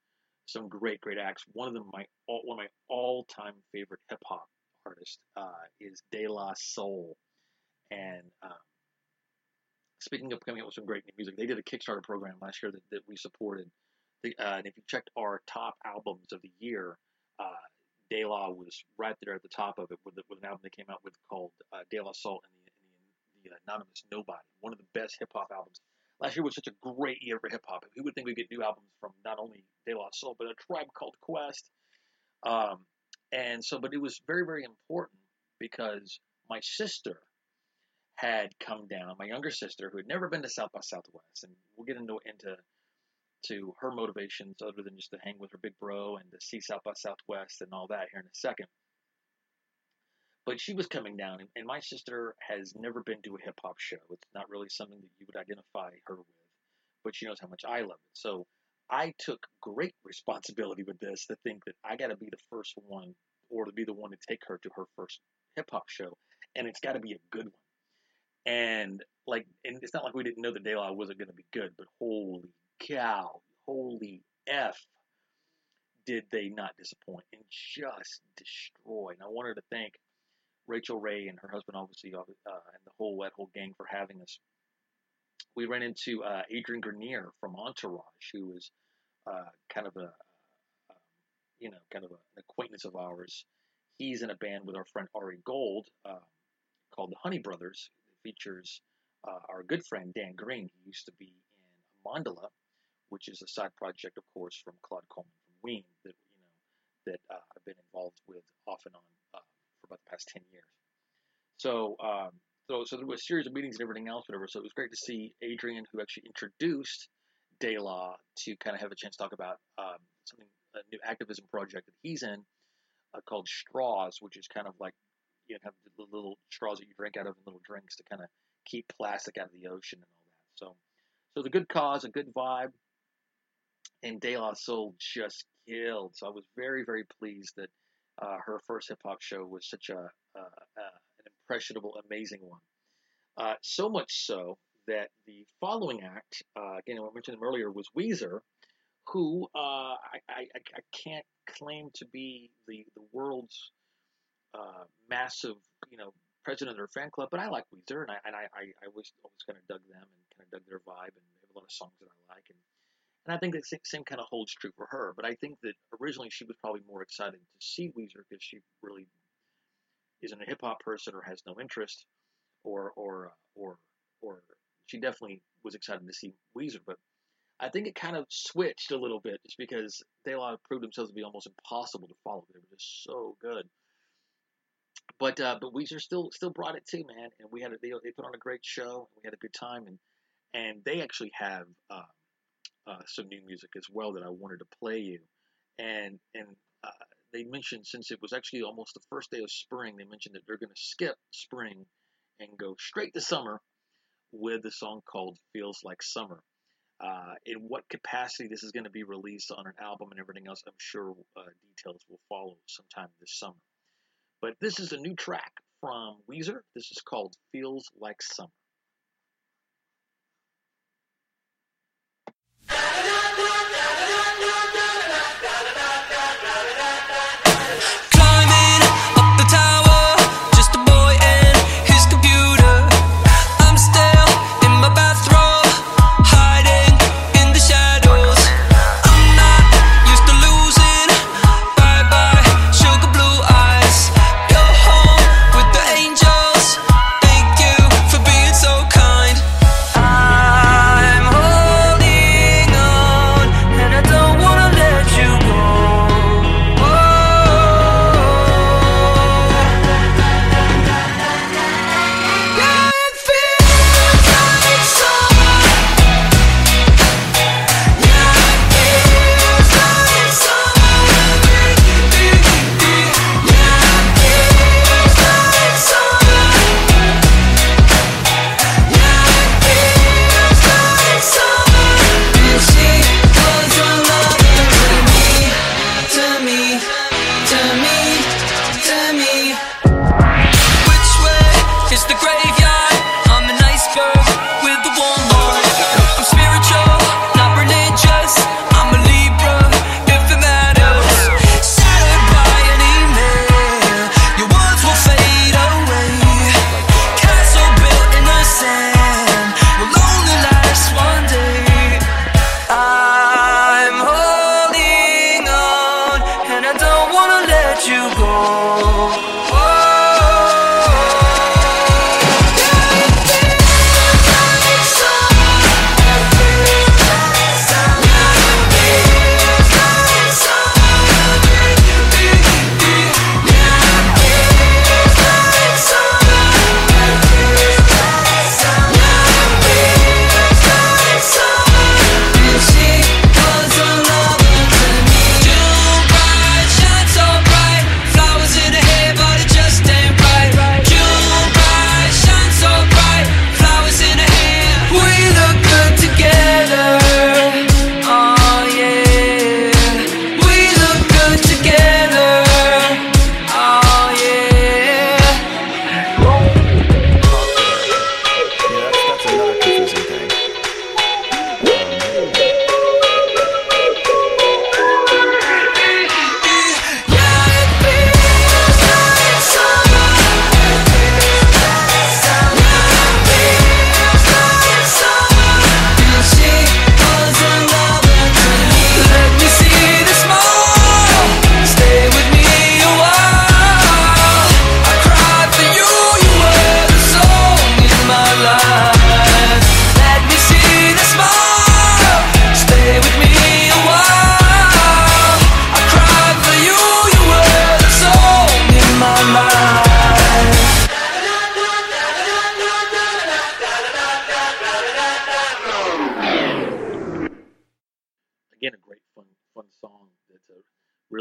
some great, great acts. One of them, my all, one of my all-time favorite hip-hop artists uh, is De La Soul. And um, speaking of coming up with some great new music, they did a Kickstarter program last year that, that we supported. The, uh, and if you checked our top albums of the year, uh, De La was right there at the top of it with, the, with an album they came out with called uh, De La Soul and the, and the, the Anonymous Nobody. One of the best hip-hop albums. Last year was such a great year for hip-hop. Who would think we'd get new albums from not only De La Soul, but A Tribe Called Quest? Um, and so, but it was very, very important because my sister had come down, my younger sister, who had never been to South by Southwest. And we'll get into into to her motivations other than just to hang with her big bro and to see South by Southwest and all that here in a second. But she was coming down, and, and my sister has never been to a hip-hop show. It's not really something that you would identify her with, but she knows how much I love it. So I took great responsibility with this to think that I got to be the first one, or to be the one to take her to her first hip-hop show, and it's got to be a good one. And like, and it's not like we didn't know that De La wasn't going to be good, but holy cow, holy F, did they not disappoint and just destroy. And I wanted to thank Rachel Ray and her husband, obviously, uh, and the whole that whole gang for having us. We ran into uh, Adrian Grenier from Entourage, who is uh, kind of a, uh, you know, kind of a, an acquaintance of ours. He's in a band with our friend Ari Gold uh, called the Honey Brothers. It features uh, our good friend Dan Green. He used to be in Mandala, which is a side project, of course, from Claude Coleman from Ween. That, you know, that uh, I've been involved with off and on uh, for about the past ten years. So, um, so, so there was a series of meetings and everything else, whatever. So it was great to see Adrian, who actually introduced De La, to kind of have a chance to talk about um, something, a new activism project that he's in uh, called Straws, which is kind of like, you know, have the little straws that you drink out of and little drinks to kind of keep plastic out of the ocean and all that. So, so it's a good cause, a good vibe, and De La Soul just killed. So I was very, very pleased that uh, her first hip hop show was such a uh, uh, an impressionable, amazing one. Uh, so much so that the following act, uh, again, I mentioned them earlier, was Weezer, who uh, I, I I can't claim to be the the world's uh, massive, you know, president of their fan club, but I like Weezer, and I and I I always always kind of dug them and kind of dug their vibe, and they have a lot of songs that I like, and and I think that same, same kind of holds true for her. But I think that originally she was probably more excited to see Weezer because she really isn't a hip hop person or has no interest, or or or or she definitely was excited to see Weezer. But I think it kind of switched a little bit just because they all proved themselves to be almost impossible to follow. They were just so good. But uh, but Weezer still still brought it too, man. And we had a, they they put on a great show. And we had a good time, and and they actually have uh, uh, some new music as well that I wanted to play you. And and uh, they mentioned, since it was actually almost the first day of spring, they mentioned that they're going to skip spring and go straight to summer with a song called "Feels Like Summer." Uh, in what capacity this is going to be released on an album and everything else, I'm sure uh, details will follow sometime this summer. But this is a new track from Weezer. This is called "Feels Like Summer."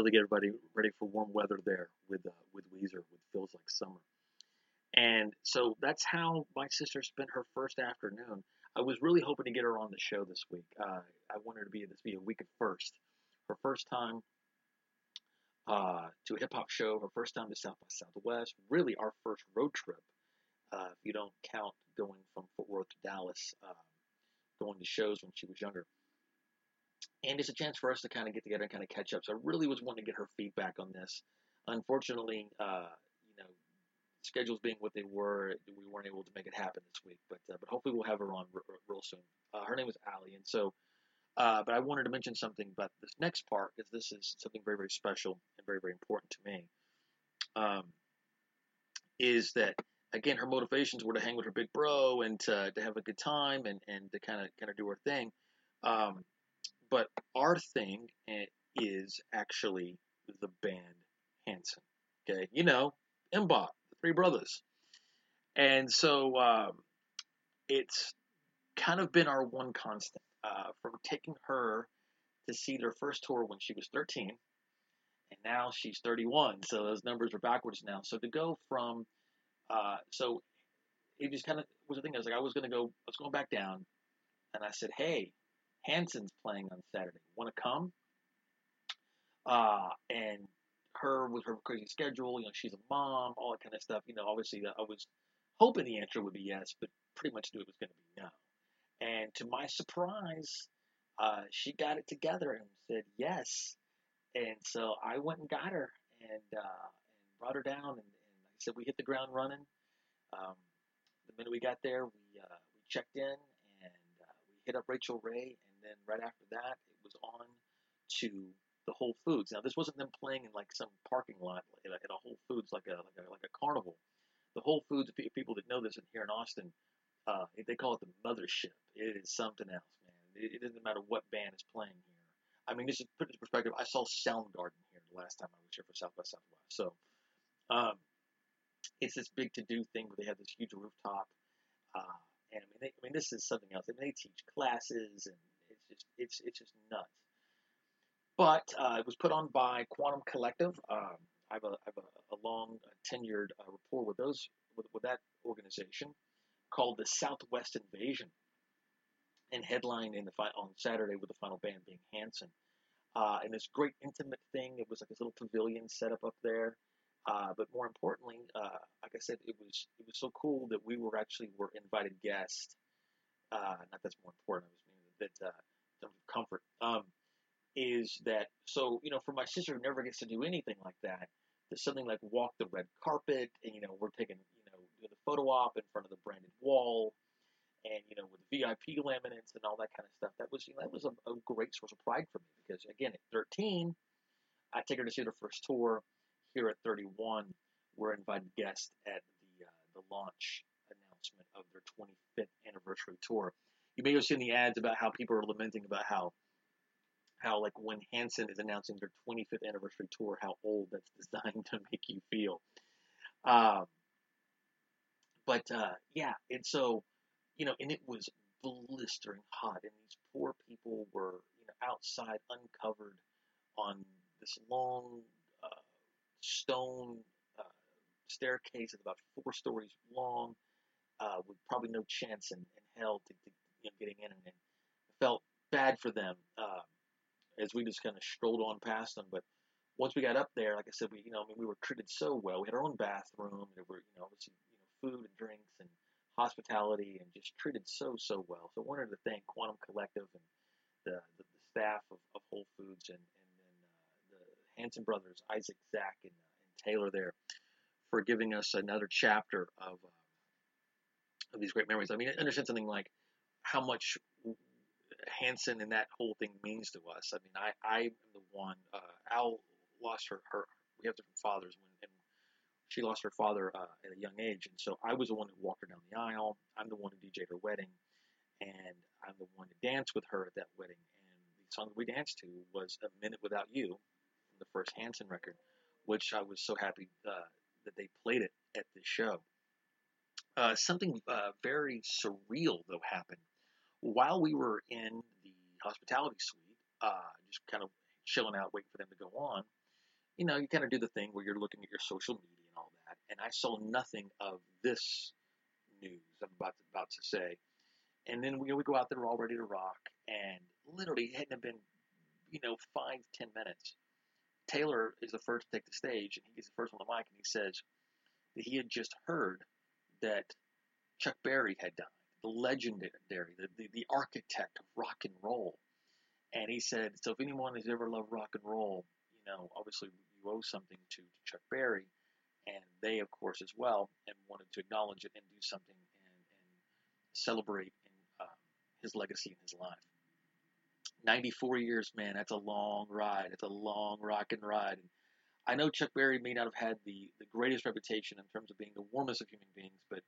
really get everybody ready for warm weather there with uh, with Weezer, with Feels Like Summer. And so that's how my sister spent her first afternoon. I was really hoping to get her on the show this week. Uh, I wanted to be this be a week of first. Her first time uh, to a hip hop show. Her first time to South by Southwest. Really, our first road trip. Uh, if you don't count going from Fort Worth to Dallas, uh, going to shows when she was younger. And it's a chance for us to kind of get together and kind of catch up. So I really was wanting to get her feedback on this. Unfortunately, uh, you know, schedules being what they were, we weren't able to make it happen this week. But uh, but hopefully we'll have her on r- r- real soon. Uh, her name is Allie. And so, uh, but I wanted to mention something about this next part, because this is something very, very special and very, very important to me. Um, is that, again, her motivations were to hang with her big bro and to, to have a good time and, and to kind of kind of do her thing. Um, But our thing is actually the band Hanson, okay? You know, M B O T, the three brothers. And so um, it's kind of been our one constant uh, from taking her to see their first tour when she was thirteen, and now she's thirty-one. So those numbers are backwards now. So to go from, uh, so it just kind of was the thing. I was like, I was going to go, I was going back down, and I said, hey, Hanson's playing on Saturday. Want to come? Uh, and her with her crazy schedule, you know, she's a mom, all that kind of stuff. You know, obviously, I was hoping the answer would be yes, but pretty much knew it was going to be no. And to my surprise, uh, she got it together and said yes. And so I went and got her and, uh, and brought her down. And, and I said, we hit the ground running. Um, the minute we got there, we uh, we checked in and uh, we hit up Rachel Ray. Then right after that, it was on to the Whole Foods. Now, this wasn't them playing in like some parking lot at a Whole Foods, like a like a, like a carnival. The Whole Foods, people that know this in here in Austin, uh, they call it the mothership. It is something else, man. It, it doesn't matter what band is playing here. I mean, just to put it into perspective, I saw Soundgarden here the last time I was here for South by Southwest. So um, it's this big to-do thing where they have this huge rooftop. Uh, and I mean, they, I mean, this is something else. I mean, they teach classes and It's, it's it's just nuts. But uh, it was put on by Quantum Collective. Um, I have a, I have a, a long uh, tenured uh, rapport with those with, with that organization called the Southwest Invasion, and headlined in the fi- on Saturday with the final band being Hanson. Uh, and this great intimate thing. It was like this little pavilion set up up there. Uh, but more importantly, uh, like I said, it was it was so cool that we were actually were invited guests. Uh, not that's more important. I was meaning that. Uh, of comfort um, is that so you know for my sister who never gets to do anything like that, there's something like walk the red carpet, and you know we're taking you know doing the photo op in front of the branded wall, and you know with V I P laminates and all that kind of stuff. That was you know, that was a, a great source of pride for me, because again at thirteen, I take her to see her first tour. Here at thirty-one, we're invited guests at the uh, the launch announcement of their twenty-fifth anniversary tour. You may have seen the ads about how people are lamenting about how, how like when Hanson is announcing their twenty-fifth anniversary tour, how old that's designed to make you feel. Um, but uh, yeah, and so, you know, and it was blistering hot, and these poor people were, you know, outside uncovered on this long uh, stone uh, staircase that's about four stories long, uh, with probably no chance in, in hell to. to You know, getting in, and, and felt bad for them uh, as we just kind of strolled on past them. But once we got up there, like I said, we you know I mean we were treated so well. We had our own bathroom, and there were you know obviously you know food and drinks and hospitality, and just treated so so well. So I wanted to thank Quantum Collective and the the, the staff of, of Whole Foods and and, and uh, the Hanson brothers, Isaac, Zach, and, uh, and Taylor there for giving us another chapter of uh, of these great memories. I mean, I understand something like. How much Hanson and that whole thing means to us. I mean, I, I am the one, uh, Al lost her, her, we have different fathers, when, and she lost her father uh, at a young age, and so I was the one who walked her down the aisle. I'm the one who D J'd her wedding, and I'm the one who danced with her at that wedding, and the song that we danced to was A Minute Without You, from the first Hanson record, which I was so happy uh, that they played it at this show. Uh, something uh, very surreal, though, happened. While we were in the hospitality suite, uh, just kind of chilling out, waiting for them to go on, you know, you kind of do the thing where you're looking at your social media and all that. And I saw nothing of this news I'm about to, about to say. And then we, we go out there all ready to rock. And literally, it hadn't been, you know, five, ten minutes. Taylor is the first to take the stage, and he's the first one on the mic, and he says that he had just heard that Chuck Berry had died, the legendary, the, the, the architect of rock and roll. And he said, so if anyone has ever loved rock and roll, you know, obviously you owe something to, to Chuck Berry, and they, of course, as well, and wanted to acknowledge it and do something and, and celebrate in, um, his legacy and his life. ninety-four years, man, that's a long ride. It's a long rock and ride. And I know Chuck Berry may not have had the, the greatest reputation in terms of being the warmest of human beings, but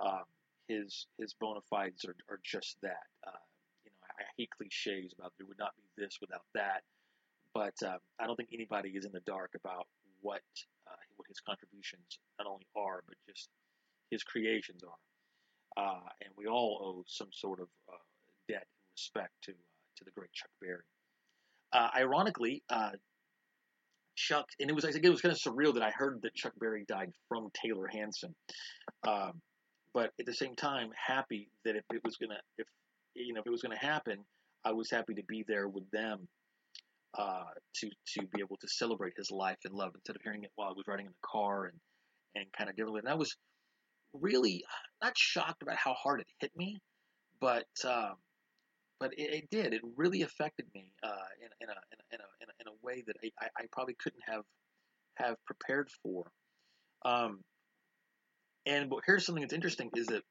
um, his his bona fides are, are just that. Uh, you know, I, I hate cliches about there would not be this without that, but um, I don't think anybody is in the dark about what uh, what his contributions not only are, but just his creations are. Uh, and we all owe some sort of uh, debt and respect to to the great Chuck Berry. Uh, ironically, uh, Chuck, and it was, I think it was kind of surreal that I heard that Chuck Berry died from Taylor Hanson. Um, but at the same time, happy that if it was going to, if, you know, if it was going to happen, I was happy to be there with them uh, to, to be able to celebrate his life and love instead of hearing it while I was riding in the car and, and kind of differently. And I was really not shocked about how hard it hit me, but, um, But it, it did. It really affected me uh, in, in, a, in, a, in, a, in a way that I, I probably couldn't have have prepared for. Um, and but here's something that's interesting is that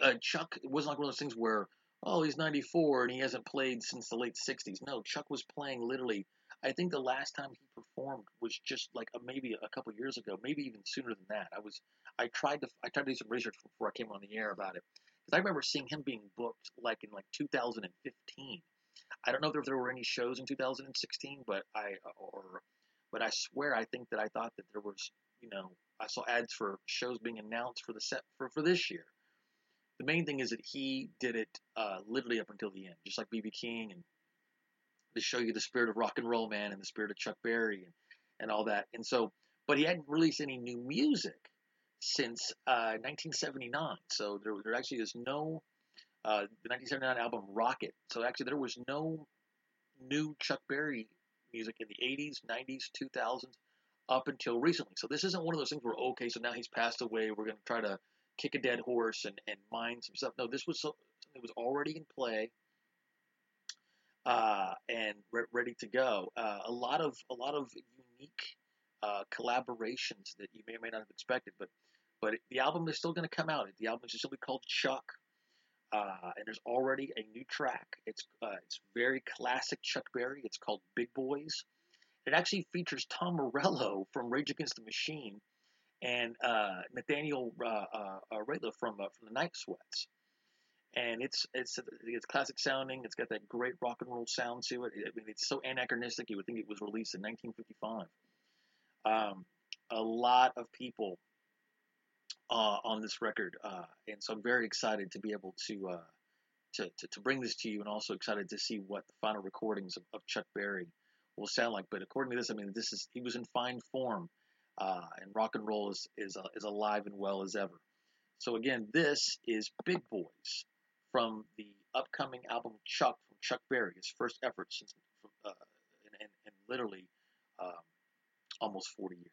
uh, Chuck was not one of those things where, oh, he's ninety-four and he hasn't played since the late sixties. No, Chuck was playing literally, I think the last time he performed was just like a, maybe a couple years ago, maybe even sooner than that. I was I tried to I tried to do some research before I came on the air about it. Because I remember seeing him being booked like in like two thousand fifteen. I don't know if there were any shows in two thousand sixteen, but I or but I swear I think that I thought that there was, you know, I saw ads for shows being announced for the set for, for this year. The main thing is that he did it uh, literally up until the end, just like B B King, and to show you the spirit of rock and roll, man, and the spirit of Chuck Berry and, and all that. And so, but he hadn't released any new music since uh, nineteen seventy-nine, so there, there actually is no uh, the nineteen seventy-nine album Rocket. So actually, there was no new Chuck Berry music in the eighties, nineties, two thousands, up until recently. So this isn't one of those things where okay, so now he's passed away, we're going to try to kick a dead horse and, and mine some stuff. No, this was something that was already in play uh, and re- ready to go. Uh, a lot of a lot of unique uh, collaborations that you may or may not have expected, but. But the album is still going to come out. The album is just simply called Chuck, uh, and there's already a new track. It's uh, it's very classic Chuck Berry. It's called Big Boys. It actually features Tom Morello from Rage Against the Machine and uh, Nathaniel uh, uh, Rateliff from uh, from the Night Sweats. And it's it's it's classic sounding. It's got that great rock and roll sound to it. I mean, it's so anachronistic. You would think it was released in nineteen fifty-five. Um, a lot of people. Uh, on this record, uh, and so I'm very excited to be able to, uh, to to to bring this to you, and also excited to see what the final recordings of, of Chuck Berry will sound like. But according to this, I mean, this is he was in fine form, uh, and rock and roll is is uh, is alive and well as ever. So again, this is Big Boys from the upcoming album Chuck from Chuck Berry, his first effort since uh, and, and, and literally um, almost forty years.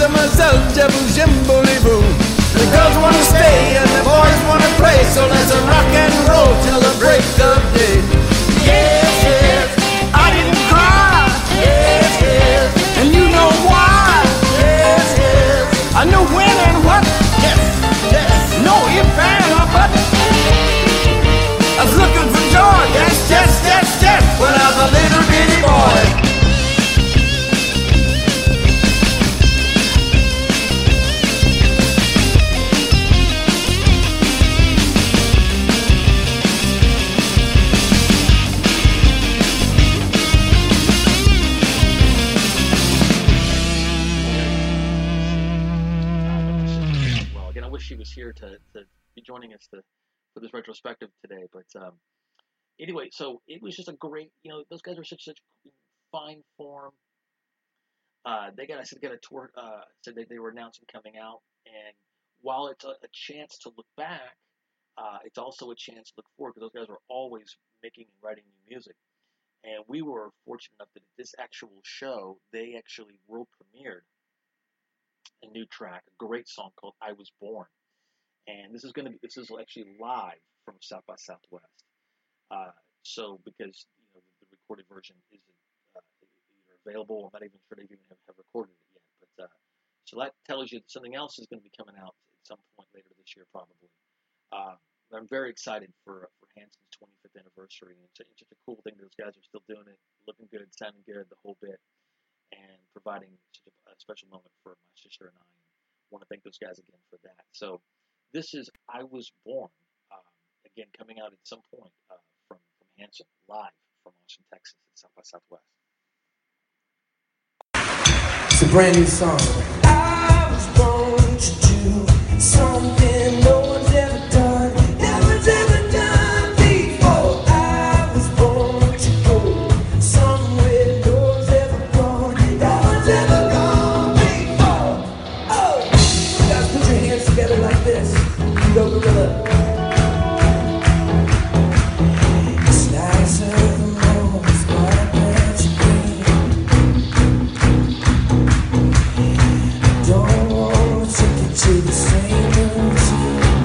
to myself, jabu jimbly boo. The girls wanna stay and the boys wanna play, so let's rock and roll till the break of day. Yes, yes, I didn't cry. Yes, yes, and you know why. Yes, yes, I know when and what. Yes, yes, no if and or but. I was looking for joy. Yes, yes, yes, yes, when I was a little bitty boy. To, to be joining us to, for this retrospective today, but um, anyway, so it was just a great, you know, those guys were such such fine form. Uh, they got I said got a tour, uh, said that they were announcing coming out, and while it's a, a chance to look back, uh, it's also a chance to look forward because those guys were always making and writing new music, and we were fortunate enough that at this actual show they actually world premiered a new track, a great song called "I Was Born." And this is going to be, this is actually live from South by Southwest. Uh, so because, you know, the recorded version isn't uh, either available, I'm not even sure they even have, have recorded it yet. But uh, so that tells you that something else is going to be coming out at some point later this year, probably. Uh, I'm very excited for, for Hanson's twenty-fifth anniversary. And it's, it's just a cool thing that those guys are still doing it, looking good, sounding good, the whole bit, and providing such a, a special moment for my sister and I. I want to thank those guys again for that. So. This is I Was Born, um, again, coming out at some point uh, from, from Hanson, live from Austin, Texas, at South by Southwest. It's a brand new song. I was born to do something no one's ever done, no one's ever done before. I was born to go somewhere no one's ever gone, no one's ever gone before. Oh, you guys put your hands together like this. Go gorilla. Don't want to take you to the same routine.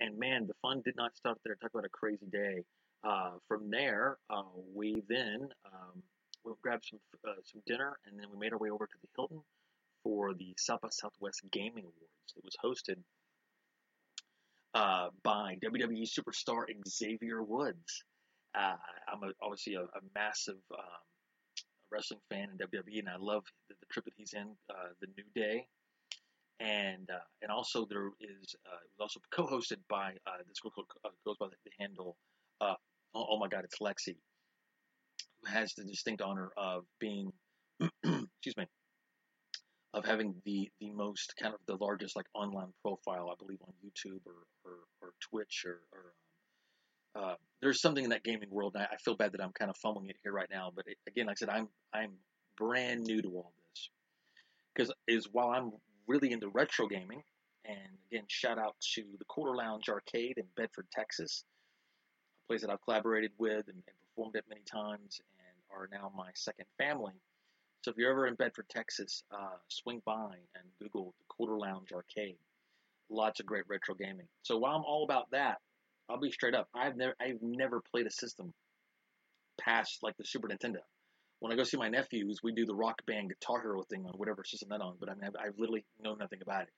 Uh, and man, the fun did not stop there. Talk about a crazy day. Uh, from there, uh, we then um, we grabbed some uh, some dinner, and then we made our way over to the Hilton for the South by Southwest Gaming Awards. It was hosted uh, by W W E superstar Xavier Woods. Uh, I'm a, obviously a, a massive um, wrestling fan in W W E, and I love the, the trip that he's in, uh, the New Day. And uh, and also there is uh, it was also co-hosted by uh, this girl uh, goes by the, the handle. Uh, oh, oh my God, it's Lexi, who has the distinct honor of being, excuse me, of having the the most kind of the largest like online profile, I believe, on YouTube or or, or Twitch or. or Uh, there's something in that gaming world, and I, I feel bad that I'm kind of fumbling it here right now. But it, again, like I said, I'm I'm brand new to all this, because is while I'm really into retro gaming, and again, shout out to the Quarter Lounge Arcade in Bedford, Texas, a place that I've collaborated with and, and performed at many times, and are now my second family. So if you're ever in Bedford, Texas, uh, swing by and Google the Quarter Lounge Arcade. Lots of great retro gaming. So while I'm all about that, I'll be straight up. I've never, I've never played a system past like the Super Nintendo. When I go see my nephews, we do the Rock Band Guitar Hero thing on whatever system that on. But I mean, I've, I've literally known nothing about it.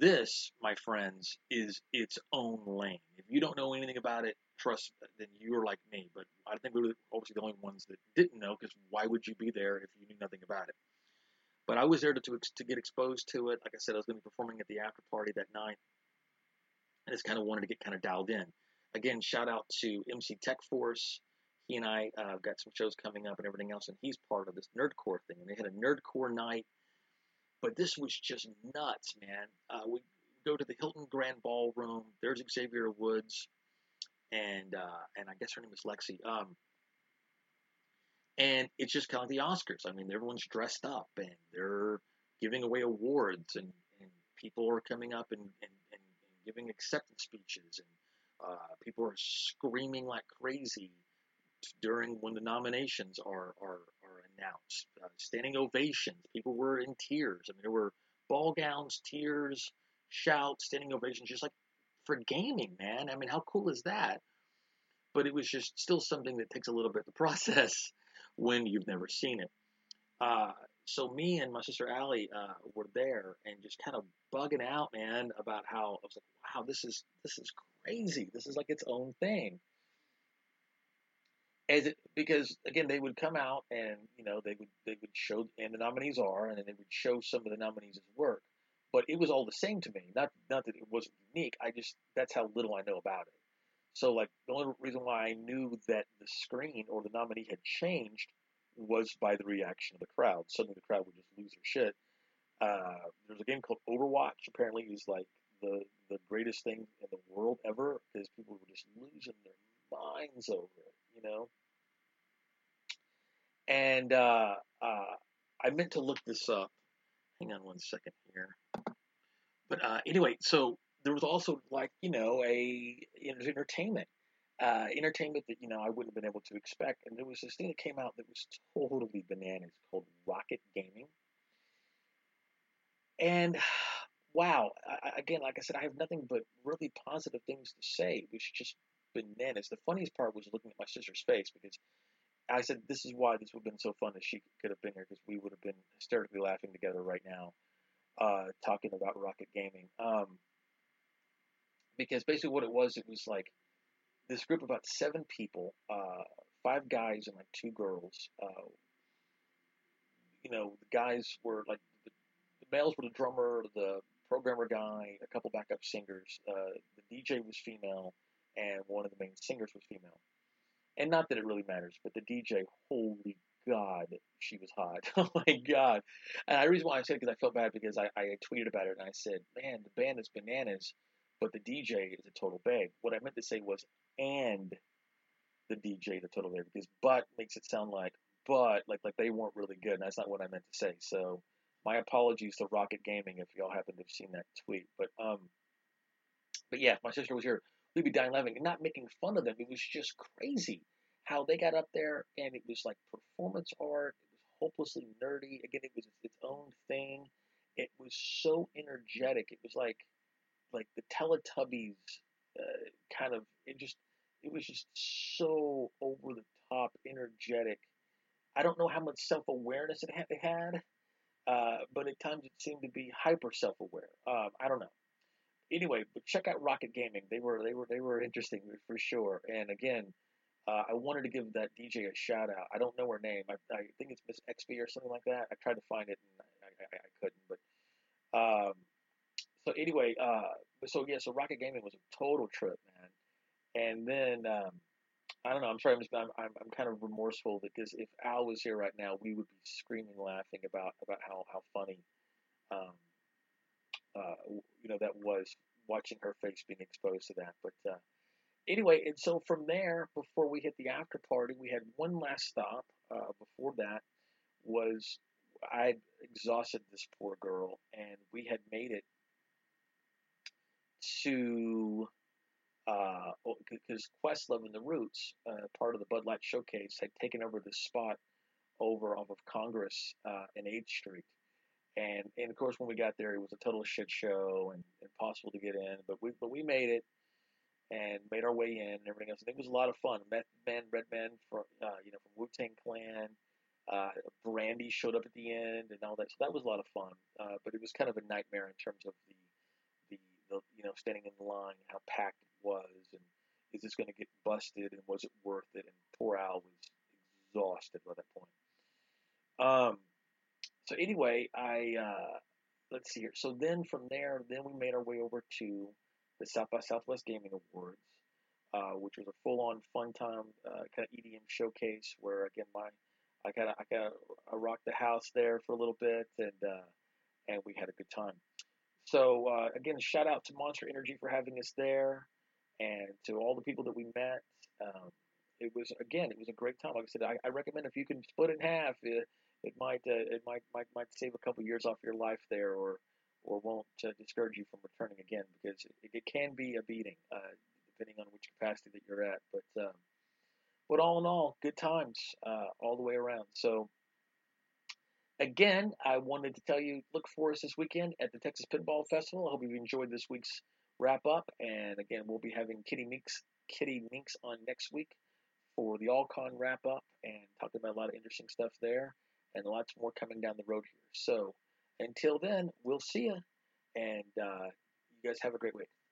This, my friends, is its own lane. If you don't know anything about it, trust me, then you're like me. But I think we were obviously the only ones that didn't know, because why would you be there if you knew nothing about it? But I was there to to, to get exposed to it. Like I said, I was going to be performing at the after party that night. I just kind of wanted to get kind of dialed in. Again, shout out to M C Tech Force. He and I uh, got some shows coming up and everything else, and he's part of this Nerdcore thing. And they had a Nerdcore night, but this was just nuts, man. Uh, we go to the Hilton Grand Ballroom. There's Xavier Woods, and uh, and I guess her name is Lexi. Um, and it's just kind of like the Oscars. I mean, everyone's dressed up, and they're giving away awards, and, and people are coming up and, and, and giving acceptance speeches, and uh, people are screaming like crazy during when the nominations are are, are announced. Uh, standing ovations. People were in tears. I mean, there were ball gowns, tears, shouts, standing ovations, just like for gaming, man. I mean, how cool is that? But it was just still something that takes a little bit to process when you've never seen it. Uh, So me and my sister Allie uh, were there and just kind of bugging out, man, about how I was like, wow, this is this is crazy. This is like its own thing. As it, because again, they would come out and you know they would they would show, and the nominees are, and then they would show some of the nominees' work. But it was all the same to me. Not not that it wasn't unique. I just that's how little I know about it. So like the only reason why I knew that the screen or the nominee had changed was by the reaction of the crowd. Suddenly the crowd would just lose their shit. Uh, there's a game called Overwatch, apparently is like the, the greatest thing in the world ever, because people were just losing their minds over it, you know? And uh, uh, I meant to look this up. Hang on one second here. But uh, anyway, so there was also like, you know, a entertainment. Uh, entertainment that, you know, I wouldn't have been able to expect. And there was this thing that came out that was totally bananas called Rocket Gaming. And wow, I, again, like I said, I have nothing but really positive things to say. It was just bananas. The funniest part was looking at my sister's face, because I said, this is why this would have been so fun if she could have been here, because we would have been hysterically laughing together right now, uh, talking about Rocket Gaming. Um, because basically what it was, it was like, this group of about seven people, uh, five guys and like two girls. Uh, you know, the guys were like the, the males were the drummer, the programmer guy, a couple backup singers. Uh, the D J was female, and one of the main singers was female. And not that it really matters, but the D J, holy God, she was hot. Oh my God! And the reason why I said it, because I felt bad, because I, I tweeted about it and I said, man, the band is bananas, but the D J is a total babe. What I meant to say was, and the D J is a total babe, because but makes it sound like, but, like, like they weren't really good, and that's not what I meant to say. So my apologies to Rocket Gaming if y'all happen to have seen that tweet. But, um, but yeah, if my sister was here, we'd be dying laughing, and not making fun of them. It was just crazy how they got up there, and it was like performance art. It was hopelessly nerdy. Again, it was its own thing. It was so energetic. It was like, like the Teletubbies uh, kind of, it just, it was just so over the top, energetic. I don't know how much self-awareness it had, it had uh, but at times it seemed to be hyper self-aware. Um, I don't know. Anyway, but check out Rocket Gaming. They were, they were, they were interesting for sure. And again, uh, I wanted to give that D J a shout out. I don't know her name. I, I think it's Miss X P or something like that. I tried to find it and I, I, I couldn't, but, um, so anyway, uh, so yeah, so Rocket Gaming was a total trip, man. And then, um, I don't know. I'm sorry. I'm, just, I'm, I'm, I'm kind of remorseful because if Al was here right now, we would be screaming, laughing about, about how, how funny, um, Uh, you know, that was watching her face being exposed to that. But uh, anyway, and so from there, before we hit the after party, we had one last stop. Uh, before that was I had exhausted this poor girl, and we had made it to uh, because Questlove and the Roots, uh, part of the Bud Light Showcase, had taken over this spot over off of Congress uh, and eighth Street. And, and of course, when we got there, it was a total shit show and impossible to get in. But we but we made it and made our way in and everything else. And it was a lot of fun. Meth Men, Red Men from uh, you know from Wu-Tang Clan, uh, Brandy showed up at the end and all that. So that was a lot of fun. Uh, but it was kind of a nightmare in terms of the, the the you know standing in line, how packed it was, and is this going to get busted, and was it worth it? And poor Al was exhausted by that point. Um. So anyway, I, uh, let's see here. So then from there, then we made our way over to the South by Southwest Gaming Awards, uh, which was a full-on fun time, uh, kind of E D M showcase where, again, my, I kind of, I kind of, I rocked the house there for a little bit and, uh, and we had a good time. So, uh, again, shout out to Monster Energy for having us there and to all the people that we met. Um, it was, again, it was a great time. Like I said, I, I recommend if you can split it in half, uh, It might uh, it might, might might save a couple of years off your life there, or or won't uh, discourage you from returning again, because it, it can be a beating, uh, depending on which capacity that you're at. But um, but all in all, good times uh, all the way around. So again, I wanted to tell you, look for us this weekend at the Texas Pinball Festival. I hope you've enjoyed this week's wrap up. And again, we'll be having Kitty Minks Kitty Minks on next week for the All-Con wrap up and talking about a lot of interesting stuff there. And lots more coming down the road here. So until then, we'll see you. And uh, you guys have a great week.